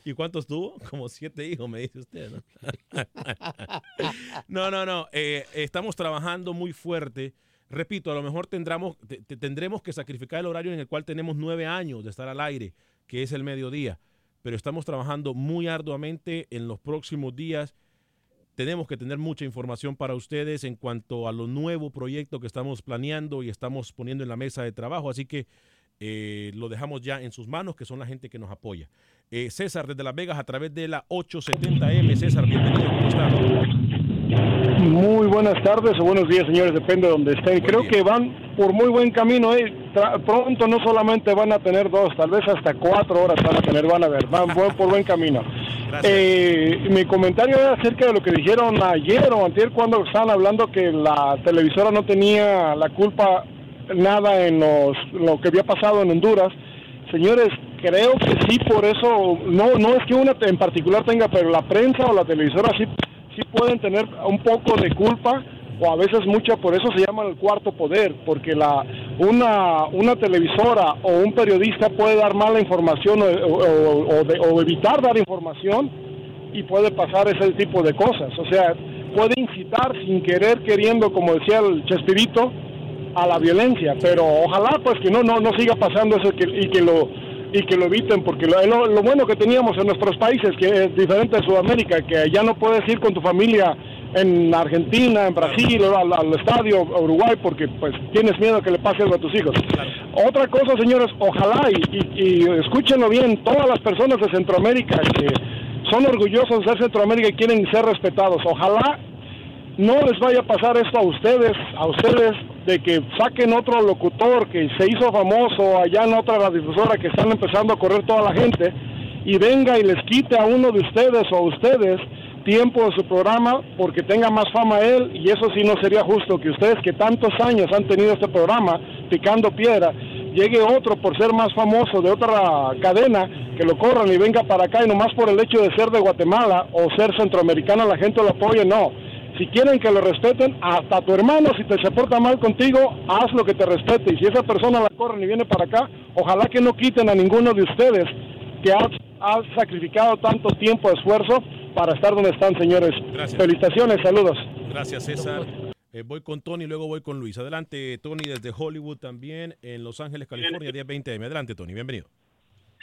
¿Y cuántos tuvo? Como siete hijos, me dice usted, ¿no? no, no, no. Eh, estamos trabajando muy fuerte. Repito, a lo mejor tendremos, te, te, tendremos que sacrificar el horario en el cual tenemos nueve años de estar al aire, que es el mediodía. Pero estamos trabajando muy arduamente en los próximos días. Tenemos que tener mucha información para ustedes en cuanto a lo nuevo proyecto que estamos planeando y estamos poniendo en la mesa de trabajo. Así que Eh, lo dejamos ya en sus manos, que son la gente que nos apoya. Eh, César, desde Las Vegas, a través de la ocho setenta M. César, bienvenido, ¿cómo está? Muy buenas tardes o buenos días, señores, depende de donde estén. Buen Creo día. Que van por muy buen camino. Eh. Tra- pronto no solamente van a tener dos, tal vez hasta cuatro horas van a tener, van a ver, van buen, por buen camino. Eh, mi comentario era acerca de lo que dijeron ayer o antier cuando estaban hablando que la televisora no tenía la culpa nada en los, lo que había pasado en Honduras. Señores, creo que sí, por eso, no no es que una en particular tenga, pero la prensa o la televisora sí, sí pueden tener un poco de culpa, o a veces mucha, por eso se llama el cuarto poder, porque la una una televisora o un periodista puede dar mala información o, o, o, de, o evitar dar información y puede pasar ese tipo de cosas, o sea, puede incitar sin querer, queriendo, como decía el Chespirito, a la violencia, pero ojalá pues que no no no siga pasando eso que, y que lo y que lo eviten, porque lo, lo, lo bueno que teníamos en nuestros países, que es diferente de Sudamérica, que ya no puedes ir con tu familia en Argentina, en Brasil, al, al estadio, a Uruguay, porque pues tienes miedo que le pase algo a tus hijos. Claro. Otra cosa, señores, ojalá y, y, y escúchenlo bien, todas las personas de Centroamérica que son orgullosos de ser Centroamérica y quieren ser respetados, ojalá no les vaya a pasar esto a ustedes, a ustedes, de que saquen otro locutor que se hizo famoso allá en otra radiodifusora que están empezando a correr toda la gente, y venga y les quite a uno de ustedes o a ustedes tiempo de su programa porque tenga más fama él, y eso sí no sería justo, que ustedes que tantos años han tenido este programa picando piedra, llegue otro por ser más famoso de otra cadena, que lo corran y venga para acá, y nomás por el hecho de ser de Guatemala o ser centroamericano la gente lo apoye, no. Si quieren que lo respeten, hasta a tu hermano, si te se porta mal contigo, haz lo que te respete. Y si esa persona la corren y viene para acá, ojalá que no quiten a ninguno de ustedes que ha, ha sacrificado tanto tiempo, esfuerzo para estar donde están, señores. Gracias. Felicitaciones, saludos. Gracias, César. Eh, voy con Tony, luego voy con Luis. Adelante, Tony, desde Hollywood también, en Los Ángeles, California, diez veinte a eme. Adelante, Tony, bienvenido.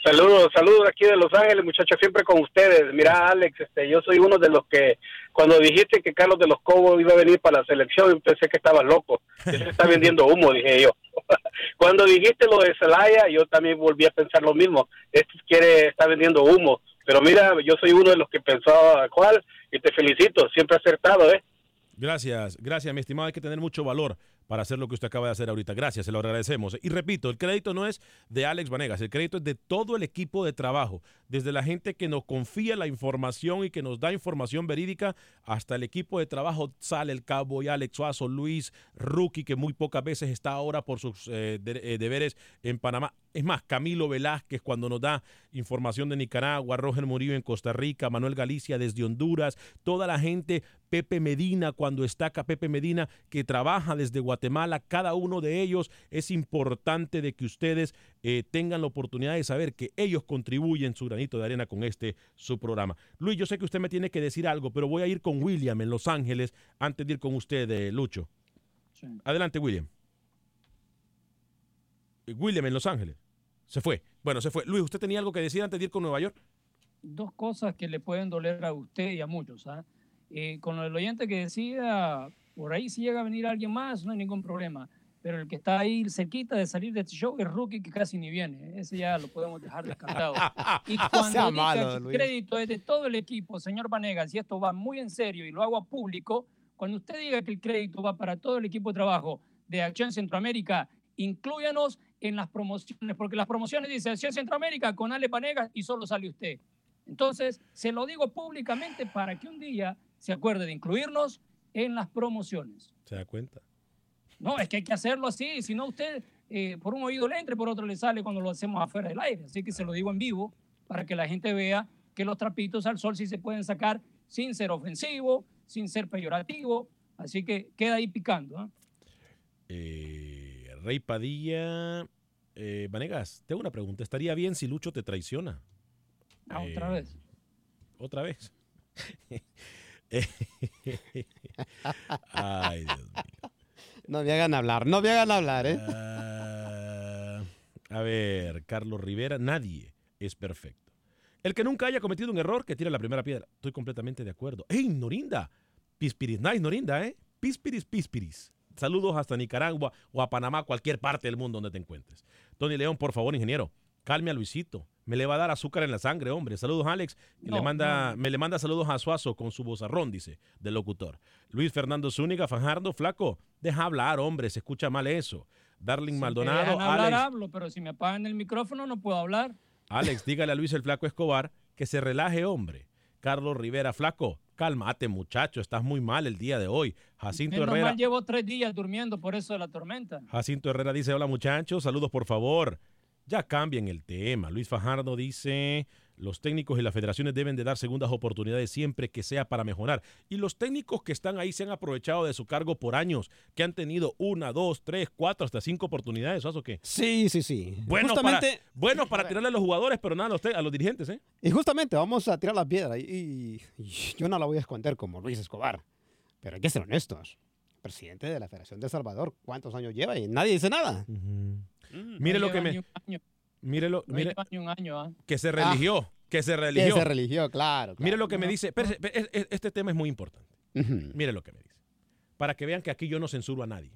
Saludos, saludos aquí de Los Ángeles, muchachos, siempre con ustedes. Mira, Alex, este, yo soy uno de los que, cuando dijiste que Carlos de los Cobos iba a venir para la selección, pensé que estabas loco, que se está vendiendo humo, dije yo. Cuando dijiste lo de Zelaya, yo también volví a pensar lo mismo, este quiere, está vendiendo humo. Pero mira, yo soy uno de los que pensaba cuál, y te felicito, siempre acertado, ¿eh? Gracias, gracias, mi estimado. Hay que tener mucho valor para hacer lo que usted acaba de hacer ahorita. Gracias, se lo agradecemos. Y repito, el crédito no es de Alex Vanegas, el crédito es de todo el equipo de trabajo, desde la gente que nos confía la información y que nos da información verídica, hasta el equipo de trabajo, sale el cabo y Alex Suazo, Luis, Rookie, que muy pocas veces está ahora por sus eh, de, eh, deberes en Panamá. Es más, Camilo Velázquez cuando nos da información de Nicaragua, Roger Murillo en Costa Rica, Manuel Galicia desde Honduras, toda la gente, Pepe Medina cuando está acá, Pepe Medina que trabaja desde Guatemala, cada uno de ellos. Es importante de que ustedes eh, tengan la oportunidad de saber que ellos contribuyen su granito de arena con este, su programa. Luis, yo sé que usted me tiene que decir algo, pero voy a ir con William en Los Ángeles antes de ir con usted, eh, Lucho. Sí. Adelante, William. William en Los Ángeles. Se fue. Bueno, se fue. Luis, ¿usted tenía algo que decir antes de ir con Nueva York? Dos cosas que le pueden doler a usted y a muchos. ¿Ah? Eh, con el oyente que decía, por ahí si llega a venir alguien más, no hay ningún problema. Pero el que está ahí cerquita de salir de este show es Rookie, que casi ni viene. Ese ya lo podemos dejar descartado. Y cuando malo, el crédito es de todo el equipo, señor Vanegas, y esto va muy en serio y lo hago a público, cuando usted diga que el crédito va para todo el equipo de trabajo de Acción Centroamérica, inclúyanos en las promociones, porque las promociones dicen Acción Centroamérica con Ale Vanegas y solo sale usted. Entonces, se lo digo públicamente para que un día se acuerde de incluirnos en las promociones. ¿Se da cuenta? No, es que hay que hacerlo así, si no usted eh, por un oído le entre, por otro le sale cuando lo hacemos afuera del aire. Así que se lo digo en vivo para que la gente vea que los trapitos al sol sí se pueden sacar sin ser ofensivo, sin ser peyorativo. Así que queda ahí picando, ¿eh? Eh... Rey Padilla, eh, Vanegas, tengo una pregunta. ¿Estaría bien si Lucho te traiciona? Ah, eh, otra vez. ¿Otra vez? Ay, Dios mío. No me hagan hablar, no me hagan hablar, ¿eh? Uh, a ver, Carlos Rivera, nadie es perfecto. El que nunca haya cometido un error, que tire la primera piedra. Estoy completamente de acuerdo. ¡Ey, Norinda! Pispiris, nice, Norinda, ¿eh? Pispiris, pispiris. Saludos hasta Nicaragua o a Panamá, cualquier parte del mundo donde te encuentres. Tony León, por favor, ingeniero, calme a Luisito. Me le va a dar azúcar en la sangre, hombre. Saludos, Alex. No, le manda, no. Me le manda saludos a Suazo con su vozarrón, dice, del locutor. Luis Fernando Zúñiga, Fajardo, flaco, deja hablar, hombre, se escucha mal eso. Darling si Maldonado, me dejan hablar, Alex. Hablo, pero si me apagan el micrófono no puedo hablar. Alex, dígale a Luis el Flaco Escobar que se relaje, hombre. Carlos Rivera, flaco, cálmate, muchacho, estás muy mal el día de hoy. Jacinto Menos Herrera. Mal llevo tres días durmiendo por eso de la tormenta. Jacinto Herrera dice, hola muchachos, saludos por favor. Ya cambien el tema. Luis Fajardo dice, los técnicos y las federaciones deben de dar segundas oportunidades siempre que sea para mejorar. Y los técnicos que están ahí se han aprovechado de su cargo por años, que han tenido una, dos, tres, cuatro, hasta cinco oportunidades. ¿O qué? Sí, sí, sí. Bueno, justamente, para, bueno para tirarle a los jugadores, pero nada a los, a los dirigentes, ¿eh? Y justamente vamos a tirar la piedra. Y, y yo no la voy a esconder como Luis Escobar. Pero hay que ser honestos. Presidente de la Federación de El Salvador, ¿cuántos años lleva? Y nadie dice nada. Uh-huh. Mm, mire no lo que me... Mírelo, no mire, un año, ¿eh? Que se religió, ah, que se religió. Que se religió, claro. claro mire lo que no, me dice, pero, pero, pero, este tema es muy importante. Uh-huh. Mire lo que me dice, para que vean que aquí yo no censuro a nadie.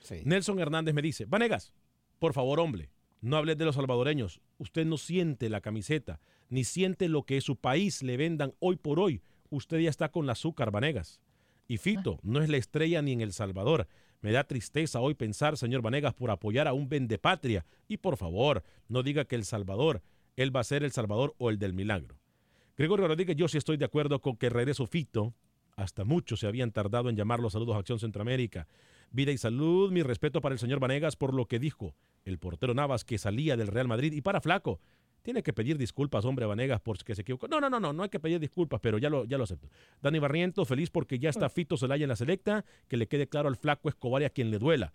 Sí. Nelson Hernández me dice, Vanegas, por favor, hombre, no hables de los salvadoreños. Usted no siente la camiseta, ni siente lo que su país le vendan hoy por hoy. Usted ya está con la azúcar, Vanegas. Y Fito ah. no es la estrella ni en El Salvador. Me da tristeza hoy pensar, señor Vanegas, por apoyar a un vendepatria. Y por favor, no diga que El Salvador, él va a ser El Salvador o el del milagro. Gregorio Rodríguez, yo sí estoy de acuerdo con que regreso Fito. Hasta muchos se habían tardado en llamar los saludos a Acción Centroamérica. Vida y salud, mi respeto para el señor Vanegas por lo que dijo el portero Navas que salía del Real Madrid. Y para Flaco, tiene que pedir disculpas, hombre, Vanegas, porque se equivocó. No, no, no, no, no hay que pedir disculpas, pero ya lo, ya lo acepto. Dani Barrientos, feliz porque ya está Fito Zelaya en la selecta, que le quede claro al Flaco Escobar y a quien le duela.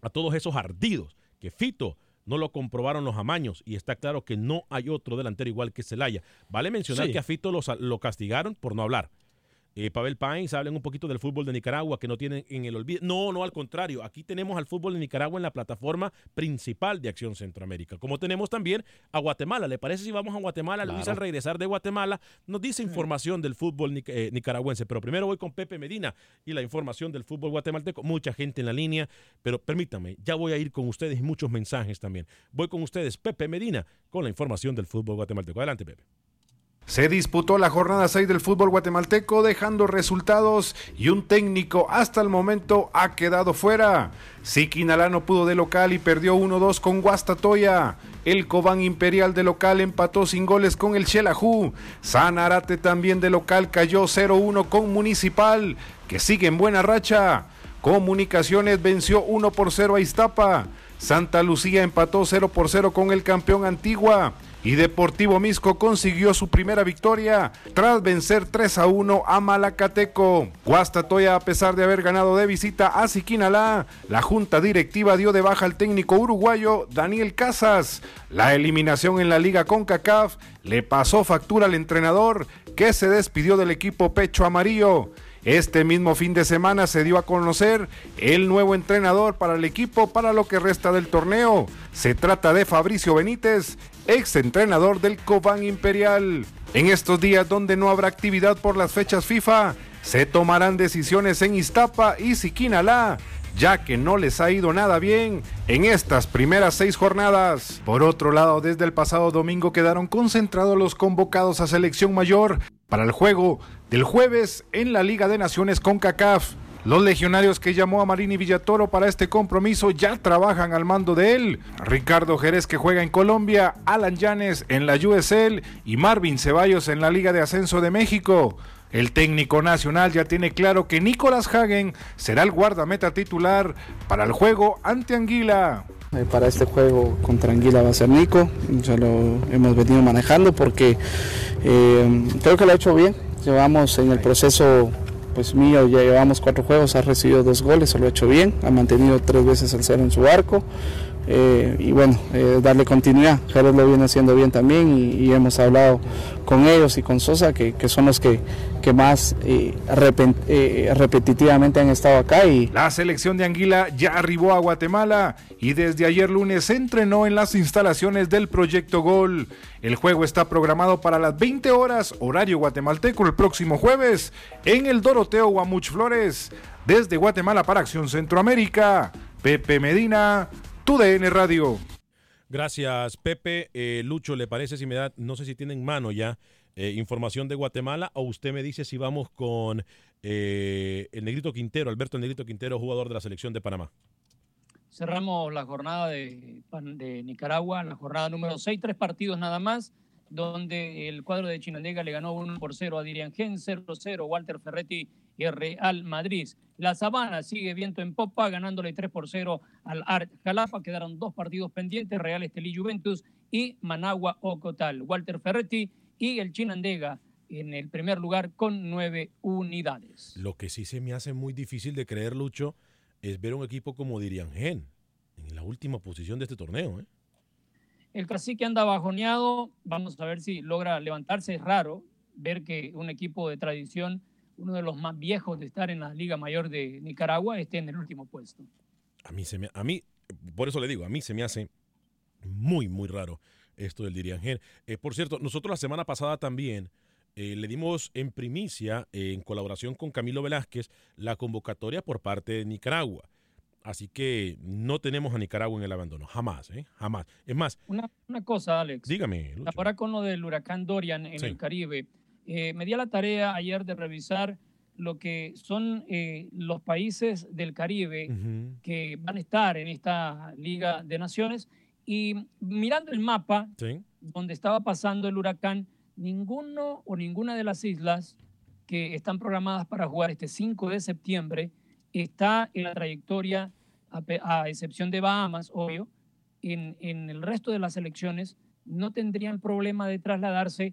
A todos esos ardidos, que Fito no lo comprobaron los amaños y está claro que no hay otro delantero igual que Zelaya. Vale mencionar sí. que a Fito lo, lo castigaron por no hablar. Eh, Pavel Pines, hablen un poquito del fútbol de Nicaragua que no tienen en el olvido. No, no, al contrario, aquí tenemos al fútbol de Nicaragua en la plataforma principal de Acción Centroamérica, como tenemos también a Guatemala. ¿Le parece si vamos a Guatemala? Claro. Luis, al regresar de Guatemala, nos dice información del fútbol nic- eh, nicaragüense, pero primero voy con Pepe Medina y la información del fútbol guatemalteco. Mucha gente en la línea, pero permítanme, ya voy a ir con ustedes y muchos mensajes también. Voy con ustedes, Pepe Medina, con la información del fútbol guatemalteco. Adelante, Pepe. Se disputó la jornada seis del fútbol guatemalteco, dejando resultados y un técnico hasta el momento ha quedado fuera. Siquinalá no pudo de local y perdió uno dos con Guastatoya. El Cobán Imperial de local empató sin goles con el Xelajú. Sanarate también de local cayó cero uno con Municipal, que sigue en buena racha. Comunicaciones venció uno por cero a Iztapa. Santa Lucía empató cero por cero con el campeón Antigua. Y Deportivo Mixco consiguió su primera victoria tras vencer tres a uno a Malacateco. Guastatoya, a pesar de haber ganado de visita a Siquinalá, la junta directiva dio de baja al técnico uruguayo Daniel Casas. La eliminación en la Liga CONCACAF le pasó factura al entrenador, que se despidió del equipo pecho amarillo. Este mismo fin de semana se dio a conocer el nuevo entrenador para el equipo para lo que resta del torneo. Se trata de Fabricio Benítez, ex entrenador del Cobán Imperial. En estos días donde no habrá actividad por las fechas FIFA, se tomarán decisiones en Iztapa y Siquinalá, ya que no les ha ido nada bien en estas primeras seis jornadas. Por otro lado, desde el pasado domingo quedaron concentrados los convocados a selección mayor para el juego del jueves en la Liga de Naciones CONCACAF. Los legionarios, que llamó a Marini Villatoro para este compromiso, ya trabajan al mando de él. Ricardo Jerez, que juega en Colombia, Alan Llanes en la U S L y Marvin Ceballos en la Liga de Ascenso de México. El técnico nacional ya tiene claro que Nicolás Hagen será el guardameta titular para el juego ante Anguila. Para este juego contra Anguila va a ser Nico, ya lo hemos venido manejando porque eh, creo que lo ha hecho bien. Llevamos en el proceso pues mío, ya llevamos cuatro juegos, ha recibido dos goles, se lo ha hecho bien, ha mantenido tres veces el cero en su arco. Eh, y bueno, eh, darle continuidad. Jerez lo viene haciendo bien también y, y hemos hablado con ellos y con Sosa, que, que son los que, que más eh, repent, eh, repetitivamente han estado acá. Y... La selección de Anguila ya arribó a Guatemala y desde ayer lunes se entrenó en las instalaciones del Proyecto Gol. El juego está programado para las veinte horas, horario guatemalteco, el próximo jueves en el Doroteo Guamuch Flores. Desde Guatemala para Acción Centroamérica, Pepe Medina, C O D N Radio. Gracias, Pepe. Eh, Lucho, ¿le parece si me da, no sé si tiene en mano ya, eh, información de Guatemala, o usted me dice si vamos con eh, el Negrito Quintero, Alberto el Negrito Quintero, jugador de la selección de Panamá? Cerramos la jornada de, de Nicaragua, la jornada número seis, tres partidos nada más, donde el cuadro de Chinandega le ganó uno por cero a Dirian Gen, cero cero Walter Ferretti y Real Madrid. La Sabana sigue viento en popa, ganándole tres por cero al Art Jalapa. Quedaron dos partidos pendientes, Real Estelí Juventus y Managua Ocotal. Walter Ferretti y el Chinandega en el primer lugar con nueve unidades. Lo que sí se me hace muy difícil de creer, Lucho, es ver un equipo como Dirian Gen en la última posición de este torneo, ¿eh? El cacique anda bajoneado, vamos a ver si logra levantarse. Es raro ver que un equipo de tradición, uno de los más viejos de estar en la Liga Mayor de Nicaragua, esté en el último puesto. A mí, se me, a mí por eso le digo, a mí se me hace muy, muy raro esto del Dirian Gen. Eh, por cierto, nosotros la semana pasada también eh, le dimos en primicia, eh, en colaboración con Camilo Velázquez, la convocatoria por parte de Nicaragua. Así que no tenemos a Nicaragua en el abandono, jamás, ¿eh? Jamás. Es más... Una, una cosa, Alex. Dígame, Lucho. Ahora con lo del huracán Dorian en sí. el Caribe, eh, me di a la tarea ayer de revisar lo que son eh, los países del Caribe uh-huh. que van a estar en esta Liga de Naciones, y mirando el mapa sí. donde estaba pasando el huracán, ninguno o ninguna de las islas que están programadas para jugar este cinco de septiembre está en la trayectoria, a, a excepción de Bahamas, obvio. En, en el resto de las selecciones no tendrían problema de trasladarse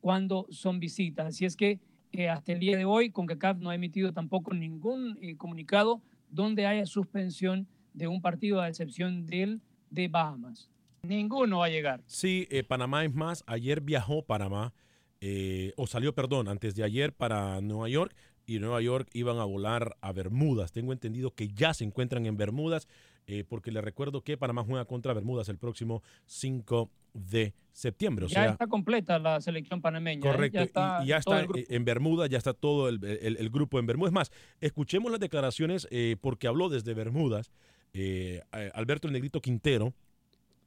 cuando son visitas. Así es que eh, hasta el día de hoy, CONCACAF no ha emitido tampoco ningún eh, comunicado donde haya suspensión de un partido, a excepción del de Bahamas. Ninguno va a llegar. Sí, eh, Panamá es más. Ayer viajó Panamá eh, o salió, perdón, antes de ayer para Nueva York, y Nueva York iban a volar a Bermudas. Tengo entendido que ya se encuentran en Bermudas, eh, porque les recuerdo que Panamá juega contra Bermudas el próximo cinco de septiembre. O ya sea, está completa la selección panameña. Correcto, ¿eh? Ya y, y ya está en Bermudas, ya está todo el, el, el grupo en Bermudas. Es más, escuchemos las declaraciones, eh, porque habló desde Bermudas eh, Alberto el Negrito Quintero,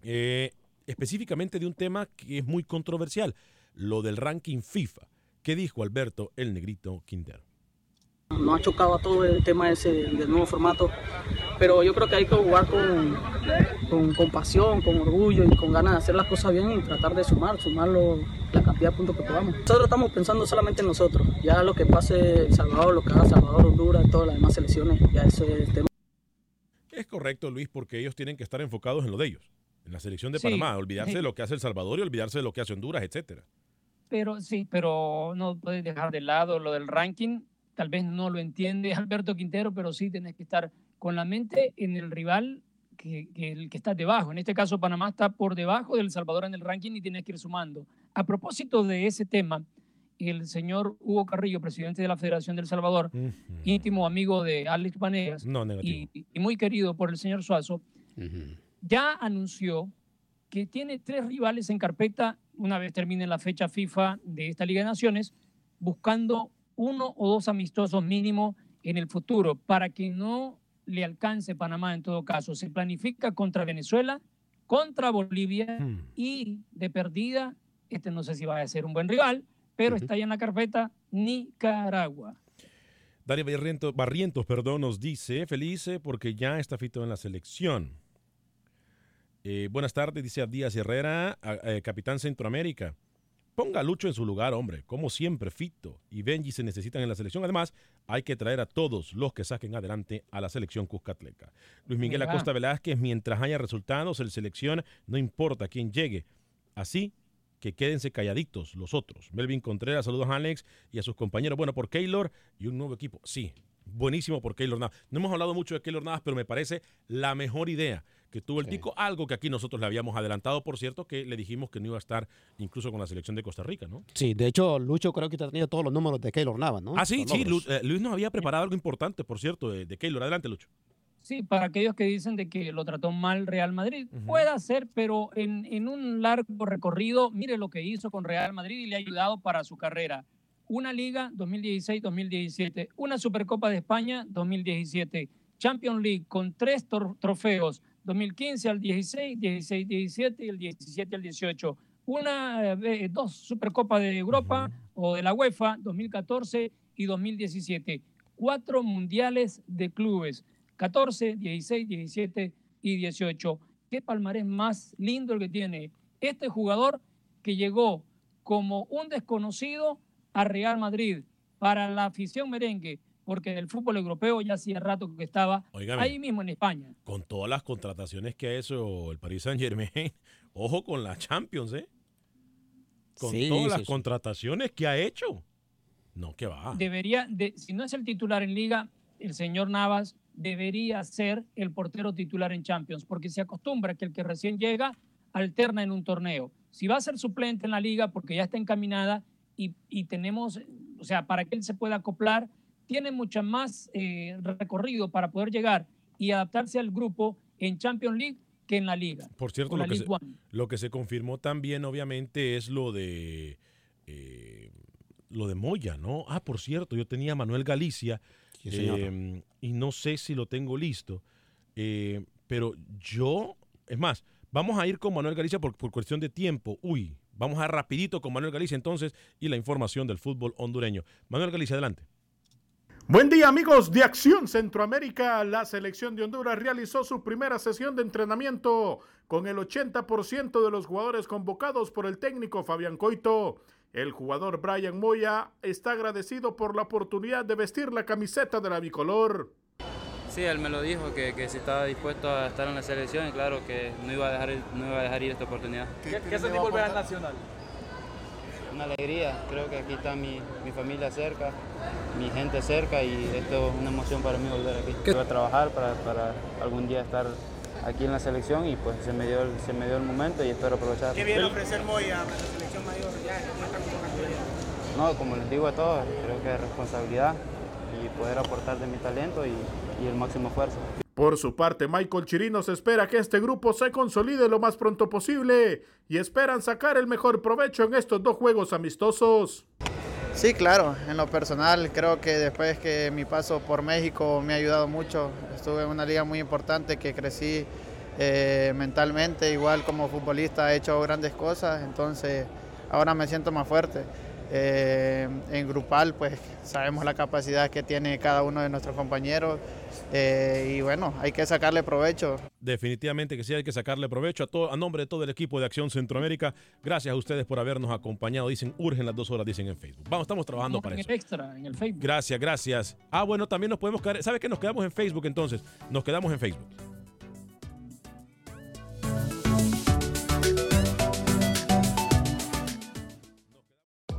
eh, específicamente de un tema que es muy controversial, lo del ranking FIFA. ¿Qué dijo Alberto el Negrito Quintero? Nos ha chocado a todo el tema ese del nuevo formato, pero yo creo que hay que jugar con, con, con pasión, con orgullo y con ganas de hacer las cosas bien y tratar de sumar, sumar lo, la cantidad de puntos que podamos. Nosotros estamos pensando solamente en nosotros, ya lo que pase El Salvador, lo que haga Salvador, Honduras, todas las demás selecciones, ya eso es el tema. Es correcto, Luis, porque ellos tienen que estar enfocados en lo de ellos, en la selección de sí. Panamá, olvidarse sí. de lo que hace El Salvador y olvidarse de lo que hace Honduras, etcétera. Pero sí, pero no puedes dejar de lado lo del ranking. Tal vez no lo entiende Alberto Quintero, pero sí tenés que estar con la mente en el rival que, que el que está debajo. En este caso, Panamá está por debajo del Salvador en el ranking y tienes que ir sumando. A propósito de ese tema, el señor Hugo Carrillo, presidente de la Federación del Salvador, uh-huh. íntimo amigo de Alex Vanegas no, y, y muy querido por el señor Suazo, uh-huh. ya anunció que tiene tres rivales en carpeta una vez termine la fecha FIFA de esta Liga de Naciones, buscando uno o dos amistosos mínimo en el futuro para que no le alcance Panamá en todo caso. Se planifica contra Venezuela, contra Bolivia mm. y de perdida, este no sé si va a ser un buen rival, pero uh-huh. está ahí en la carpeta Nicaragua. Daria Barrientos, Barrientos perdón, nos dice, feliz porque ya está Fito en la selección. Eh, buenas tardes, dice Díaz Herrera, eh, capitán Centroamérica. Ponga a Lucho en su lugar, hombre. Como siempre, Fito y Benji se necesitan en la selección. Además, hay que traer a todos los que saquen adelante a la selección cuscatleca. Luis Miguel Mira. Acosta Velázquez, mientras haya resultados, el selección no importa quién llegue. Así que quédense calladitos los otros. Melvin Contreras, saludos a Alex y a sus compañeros. Bueno, por Keylor y un nuevo equipo. Sí, buenísimo por Keylor Navas. No hemos hablado mucho de Keylor Navas, pero me parece la mejor idea que tuvo el sí. Tico, algo que aquí nosotros le habíamos adelantado, por cierto, que le dijimos que no iba a estar incluso con la selección de Costa Rica, ¿no? Sí, de hecho, Lucho creo que te ha tenido todos los números de Keylor Navas, ¿no? Ah, sí, sí, Lu- eh, Luis nos había preparado algo importante, por cierto, de, de Keylor. Adelante, Lucho. Sí, para aquellos que dicen de que lo trató mal Real Madrid, uh-huh. puede ser, pero en, en un largo recorrido, mire lo que hizo con Real Madrid y le ha ayudado para su carrera. Una Liga dos mil dieciséis dos mil diecisiete, una Supercopa de España dos mil diecisiete, Champions League con tres tor- trofeos, dos mil quince al dieciséis, dieciséis, diecisiete y el diecisiete al dieciocho. Una, eh, dos Supercopas de Europa uh-huh. o de la UEFA, dos mil catorce y dos mil diecisiete. Cuatro mundiales de clubes, catorce, dieciséis, diecisiete y dieciocho. Qué palmarés más lindo el que tiene este jugador que llegó como un desconocido a Real Madrid para la afición merengue, porque en el fútbol europeo ya hacía rato que estaba. Oígame, ahí mismo en España. Con todas las contrataciones que ha hecho el Paris Saint-Germain, ojo con la Champions, ¿eh? Con sí, todas sí, las sí. contrataciones que ha hecho. No, que va. Debería, de, si no es el titular en Liga, el señor Navas debería ser el portero titular en Champions, porque se acostumbra que el que recién llega alterna en un torneo. Si va a ser suplente en la Liga, porque ya está encaminada y, y tenemos, o sea, para que él se pueda acoplar, tiene mucho más eh, recorrido para poder llegar y adaptarse al grupo en Champions League que en la Liga. Por cierto, lo que, se, lo que se confirmó también, obviamente, es lo de eh, lo de Moya, ¿no? Ah, por cierto, yo tenía a Manuel Galicia sí, eh, y no sé si lo tengo listo, eh, pero yo, es más, vamos a ir con Manuel Galicia por, por cuestión de tiempo. Uy, vamos a rapidito con Manuel Galicia entonces y la información del fútbol hondureño. Manuel Galicia, adelante. Buen día, amigos de Acción Centroamérica. La selección de Honduras realizó su primera sesión de entrenamiento con el ochenta por ciento de los jugadores convocados por el técnico Fabián Coito. El jugador Brian Moya está agradecido por la oportunidad de vestir la camiseta de la bicolor. Sí, él me lo dijo, que, que si estaba dispuesto a estar en la selección, y claro que no iba a dejar, no iba a dejar ir esta oportunidad. ¿Qué, qué sentí volver al Nacional? Una alegría, creo que aquí está mi, mi familia cerca, mi gente cerca y esto es una emoción para mí volver aquí. Voy a trabajar para, para algún día estar aquí en la selección y pues se me dio, se me dio el momento y espero aprovecharlo. ¿Qué viene a ofrecer Moya a la selección mayor ya en nuestra convocatoria? No, como les digo a todos, creo que es responsabilidad y poder aportar de mi talento y, y el máximo esfuerzo. Por su parte, Michael Chirinos espera que este grupo se consolide lo más pronto posible y esperan sacar el mejor provecho en estos dos juegos amistosos. Sí, claro, en lo personal creo que después que mi paso por México me ha ayudado mucho. Estuve en una liga muy importante que crecí eh, mentalmente, igual como futbolista he hecho grandes cosas, entonces ahora me siento más fuerte. Eh, en grupal, pues sabemos la capacidad que tiene cada uno de nuestros compañeros eh, y bueno, hay que sacarle provecho. Definitivamente que sí, hay que sacarle provecho a, todo, a nombre de todo el equipo de Acción Centroamérica. Gracias a ustedes por habernos acompañado. Dicen, urgen las dos horas, dicen en Facebook. Vamos, estamos trabajando estamos para en eso. El extra, en el Facebook. Gracias, gracias. Ah, bueno, también nos podemos quedar. ¿Sabe qué? Nos quedamos en Facebook entonces. Nos quedamos en Facebook.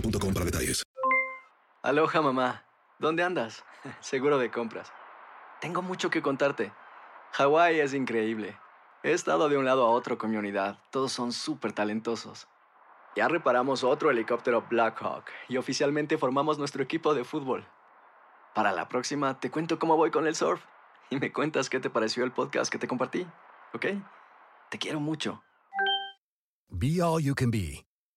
punto com para detalles. Aloha, mamá. ¿Dónde andas? Seguro de compras. Tengo mucho que contarte. Hawái es increíble. He estado de un lado a otro con mi unidad. Todos son súper talentosos. Ya reparamos otro helicóptero Black Hawk y oficialmente formamos nuestro equipo de fútbol. Para la próxima te cuento cómo voy con el surf y me cuentas qué te pareció el podcast que te compartí, ¿ok? Te quiero mucho. Be all you can be.